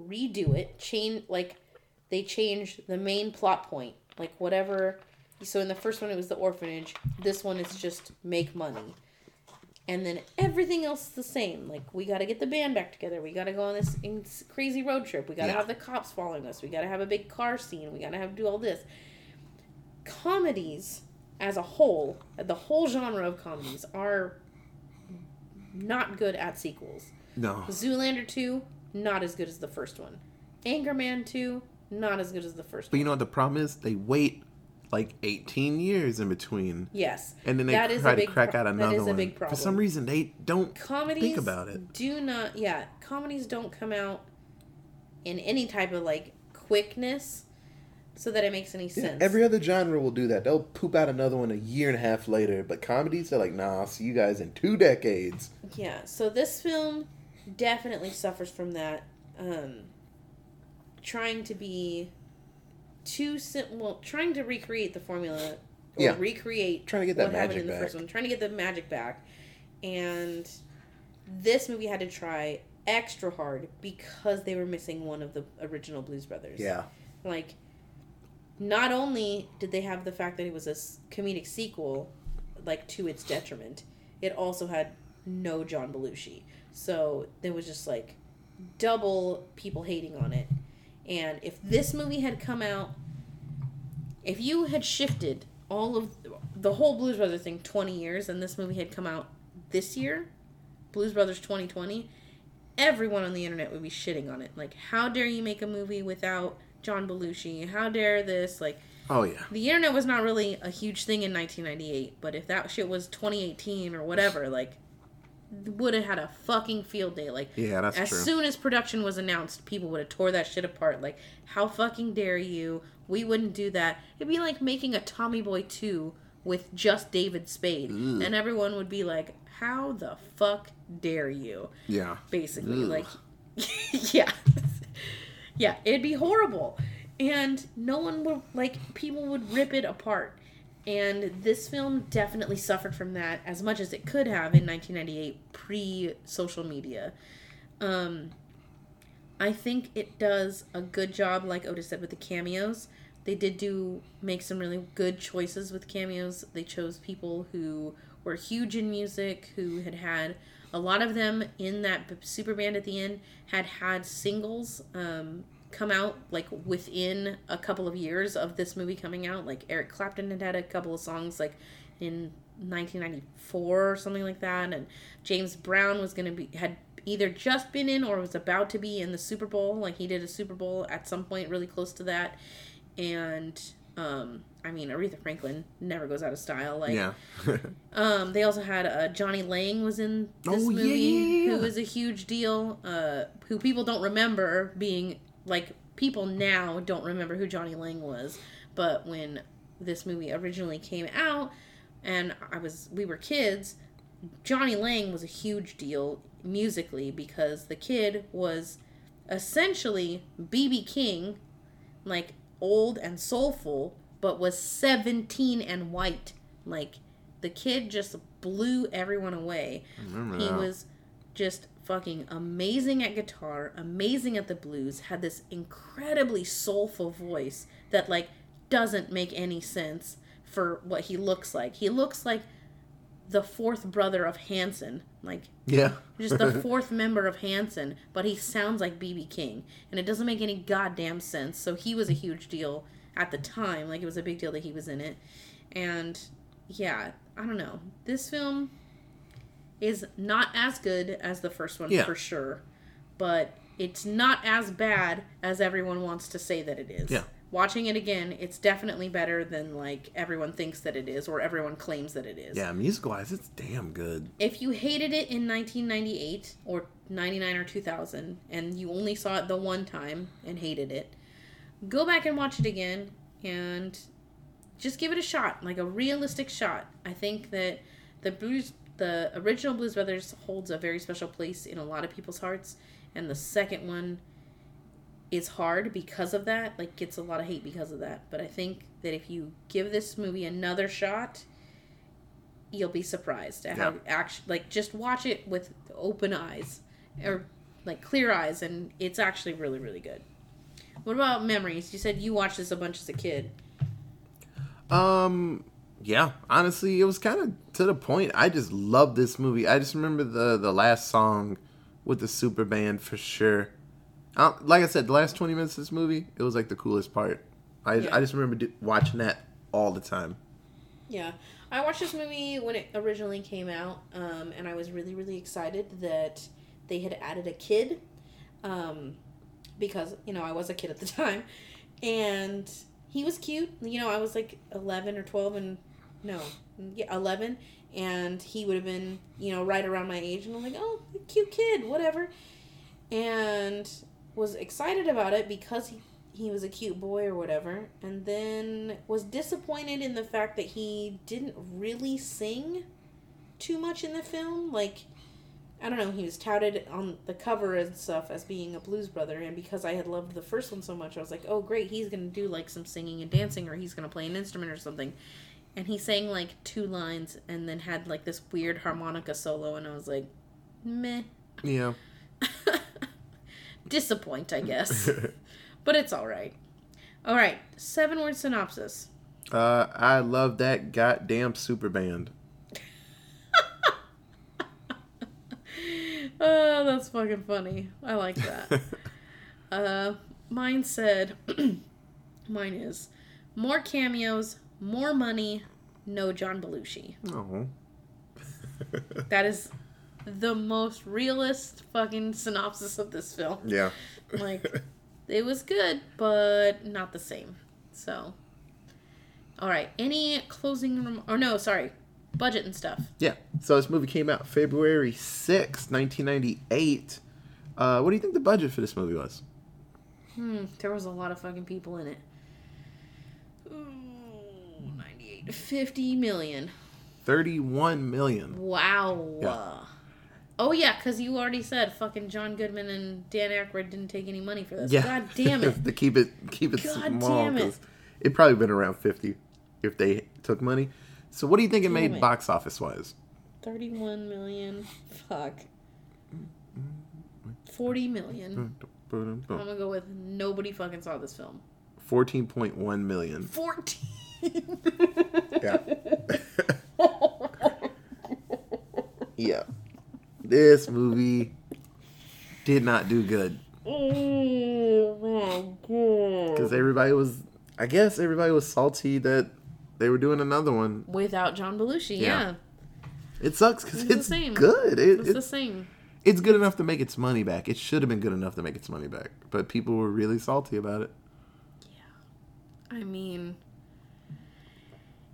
redo it, change, like they change the main plot point, like whatever. So in the first one it was the orphanage, this one is just make money, and then everything else is the same. Like, we got to get the band back together, we got to go on this ins- crazy road trip, we got to yeah. have the cops following us, we got to have a big car scene, we got to have do all this. Comedies as a whole, the whole genre of comedies, are not good at sequels. No. Zoolander two, not as good as the first one. Anchorman two, not as good as the first one. But you know what the problem is? They wait like eighteen years in between. Yes. And then they that try to crack pro- out another one. That is a big problem. For some reason, they don't comedies think about it. do not, yeah. Comedies don't come out in any type of like quickness so that it makes any sense. Yeah, every other genre will do that. They'll poop out another one a year and a half later. But comedies, they're like, nah, I'll see you guys in two decades. Yeah. So this film definitely suffers from that, um, trying to be too simple, well, trying to recreate the formula, or yeah. recreate trying to get that what magic happened in the back. First one, trying to get the magic back, and this movie had to try extra hard because they were missing one of the original Blues Brothers. Yeah, like not only did they have the fact that it was a comedic sequel, like to its detriment, it also had no John Belushi. So there was just like double people hating on it. And if this movie had come out, if you had shifted all of the whole Blues Brothers thing twenty years and this movie had come out this year, Blues Brothers twenty twenty, everyone on the internet would be shitting on it. Like, how dare you make a movie without John Belushi? How dare this? Like, oh yeah. The internet was not really a huge thing in nineteen ninety-eight, but if that shit was twenty eighteen or whatever, like would have had a fucking field day. Like, yeah, that's as true. Soon as production was announced, people would have tore that shit apart. Like, how fucking dare you? We wouldn't do that. It'd be like making a Tommy Boy two with just David Spade. Ugh. And everyone would be like, how the fuck dare you? Yeah. Basically, Ugh. like, yeah. Yeah, it'd be horrible. And no one would, like, people would rip it apart. And this film definitely suffered from that as much as it could have in nineteen ninety-eight, pre-social media. Um, I think it does a good job, like Otis said, with the cameos. They did do make some really good choices with cameos. They chose people who were huge in music, who had had... A lot of them in that super band at the end had had singles um, come out, like, within a couple of years of this movie coming out. Like, Eric Clapton had had a couple of songs, like, in nineteen ninety-four or something like that. And James Brown was going to be, had either just been in or was about to be in the Super Bowl. Like, he did a Super Bowl at some point really close to that. And... Um, I mean, Aretha Franklin never goes out of style. Like, yeah. um, they also had uh, Jonny Lang was in this oh, movie, yeah, yeah, yeah. who was a huge deal. Uh, who people don't remember being like people now don't remember who Jonny Lang was, but when this movie originally came out, and I was we were kids, Jonny Lang was a huge deal musically because the kid was essentially B B. King, like. Old and soulful, but was seventeen and white. Like, the kid just blew everyone away. I remember that. He was just fucking amazing at guitar, amazing at the blues, had this incredibly soulful voice that, like, doesn't make any sense for what he looks like. He looks like the fourth brother of Hanson. Like, yeah. Just the fourth member of Hanson, but he sounds like B B. King. And it doesn't make any goddamn sense. So he was a huge deal at the time. Like, it was a big deal that he was in it. And, yeah, I don't know. This film is not as good as the first one, yeah. for sure. But it's not as bad as everyone wants to say that it is. Yeah. Watching it again, it's definitely better than, like, everyone thinks that it is or everyone claims that it is. Yeah, music-wise, it's damn good. If you hated it in nineteen ninety-eight or ninety-nine or two thousand and you only saw it the one time and hated it, go back and watch it again and just give it a shot, like a realistic shot. I think that the Blues, the original Blues Brothers holds a very special place in a lot of people's hearts, and the second one... is hard because of that, like gets a lot of hate because of that. But I think that if you give this movie another shot, you'll be surprised at yeah. how actually, like, just watch it with open eyes or like clear eyes, and it's actually really, really good. What about memories? You said you watched this a bunch as a kid. Um, yeah, honestly, it was kind of to the point. I just loved this movie. I just remember the the last song with the super band for sure. Uh, like I said, the last twenty minutes of this movie, it was like the coolest part. I yeah. I just remember do, watching that all the time. Yeah. I watched this movie when it originally came out, um, and I was really, really excited that they had added a kid, um, because, you know, I was a kid at the time, and he was cute. You know, I was like eleven or twelve, and no, yeah, eleven, and he would have been, you know, right around my age, and I'm like, oh, cute kid, whatever. And... was excited about it because he, he was a cute boy or whatever, and then was disappointed in the fact that he didn't really sing too much in the film. Like, I don't know, he was touted on the cover and stuff as being a blues brother, and because I had loved the first one so much, I was like, oh great, he's gonna do like some singing and dancing, or he's gonna play an instrument or something. And he sang like two lines and then had like this weird harmonica solo, and I was like, meh. Yeah. Disappoint, I guess. But it's all right. All right. Seven word synopsis. Uh, I love that goddamn super band. Oh, that's fucking funny. I like that. uh, mine said, mine is, more cameos, more money, no John Belushi. Oh. That is... the most realist fucking synopsis of this film. Yeah. Like, it was good, but not the same. So, all right. Any closing rem- or no, sorry. budget and stuff. Yeah. So this movie came out February sixth, nineteen ninety-eight. Uh, what do you think the budget for this movie was? Hmm. There was a lot of fucking people in it. Ooh, ninety-eight. fifty million. thirty-one million. Wow. Yeah. Oh, yeah, because you already said fucking John Goodman and Dan Aykroyd didn't take any money for this. Yeah. God damn it. to keep it, keep it God small. God damn it. It'd probably been around fifty if they took money. So what do you think damn it made it. box office-wise? thirty-one million. Fuck. forty million. I'm going to go with nobody fucking saw this film. fourteen point one million. fourteen? Yeah. Yeah. This movie did not do good. Oh my god. Because everybody was, I guess everybody was salty that they were doing another one. Without John Belushi, yeah. yeah. It sucks because it's, it's the same. good. It, it's, it's the same. It's good enough to make its money back. It should have been good enough to make its money back. But people were really salty about it. Yeah. I mean,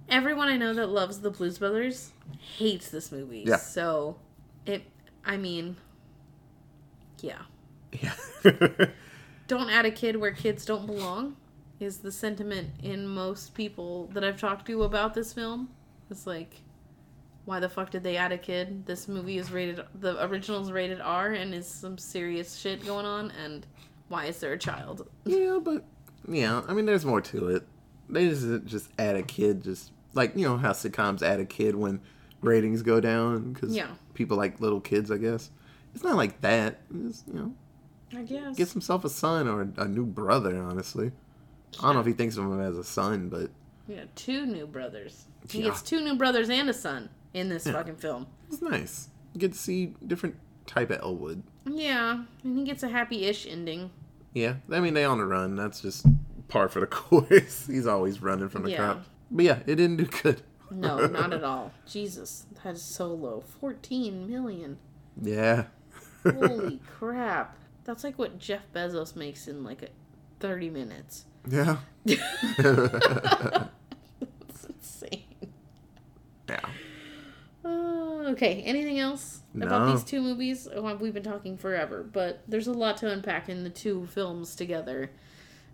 everyone I know that loves the Blues Brothers hates this movie. Yeah. So, it, I mean, yeah. Yeah. Don't add a kid where kids don't belong is the sentiment in most people that I've talked to about this film. It's like, why the fuck did they add a kid? This movie is rated, the original's rated R and is some serious shit going on, and why is there a child? Yeah, but, yeah, I mean, there's more to it. They just didn't just add a kid, just, like, you know how sitcoms add a kid when ratings go down, because yeah. people like little kids, I guess. It's not like that. Just, you know. I guess. Gets himself a son or a new brother, honestly. Yeah. I don't know if he thinks of him as a son, but... Yeah, two new brothers. He yeah. gets two new brothers and a son. In this yeah. fucking film. It's nice. You get to see different type of Elwood. Yeah. And he gets a happy-ish ending. Yeah. I mean, they on the run. That's just par for the course. He's always running from the yeah. cops. But yeah, it didn't do good. No, not at all. Jesus. That is so low. fourteen million. Yeah. Holy crap. That's like what Jeff Bezos makes in like a thirty minutes. Yeah. That's insane. Yeah. Okay, anything else no. about these two movies? Oh, we've been talking forever, but there's a lot to unpack in the two films together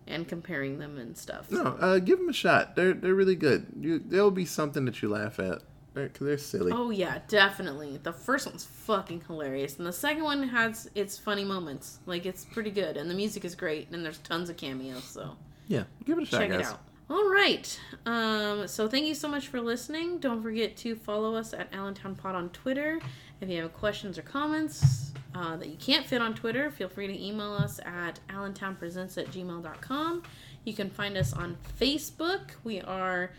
and comparing them and stuff. So. No, uh, give them a shot. They're they're really good. You, there'll be something that you laugh at because they're silly. Oh, yeah, definitely. The first one's fucking hilarious, and the second one has its funny moments. Like, it's pretty good, and the music is great, and there's tons of cameos, so. Yeah, give it a shot, Check guys. Check it out. All right. Um, so thank you so much for listening. Don't forget to follow us at AllentownPod on Twitter. If you have questions or comments uh, that you can't fit on Twitter, feel free to email us at allentownpresents at gmail dot com. You can find us on Facebook. We are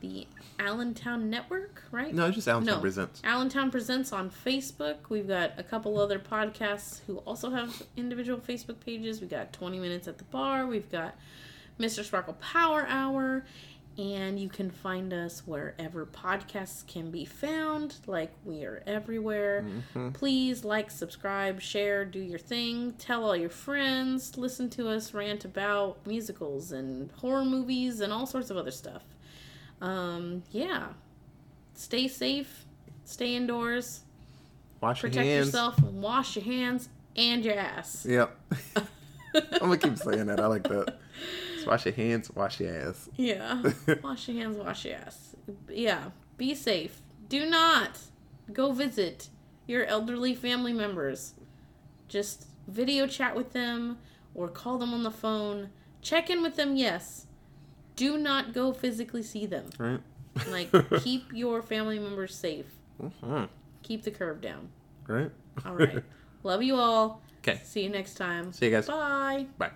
the Allentown Network, right? No, it's just Allentown no. Presents. Allentown Presents on Facebook. We've got a couple other podcasts who also have individual Facebook pages. We've got twenty minutes at the Bar. We've got Mister Sparkle Power Hour, and you can find us wherever podcasts can be found. Like, we are everywhere. Mm-hmm. Please like, subscribe, share, do your thing, tell all your friends, listen to us rant about musicals and horror movies and all sorts of other stuff. Um, yeah. Stay safe, stay indoors, wash your hands, protect yourself, wash your hands and your ass. Yep. I'm gonna keep saying that. I like that. Wash your hands, wash your ass. Yeah. Wash your hands, wash your ass. Yeah. Be safe. Do not go visit your elderly family members. Just video chat with them or call them on the phone. Check in with them, yes. Do not go physically see them. Right. Like, keep your family members safe. Mm-hmm. Keep the curve down. Right. All right. Love you all. Okay. See you next time. See you guys. Bye. Bye.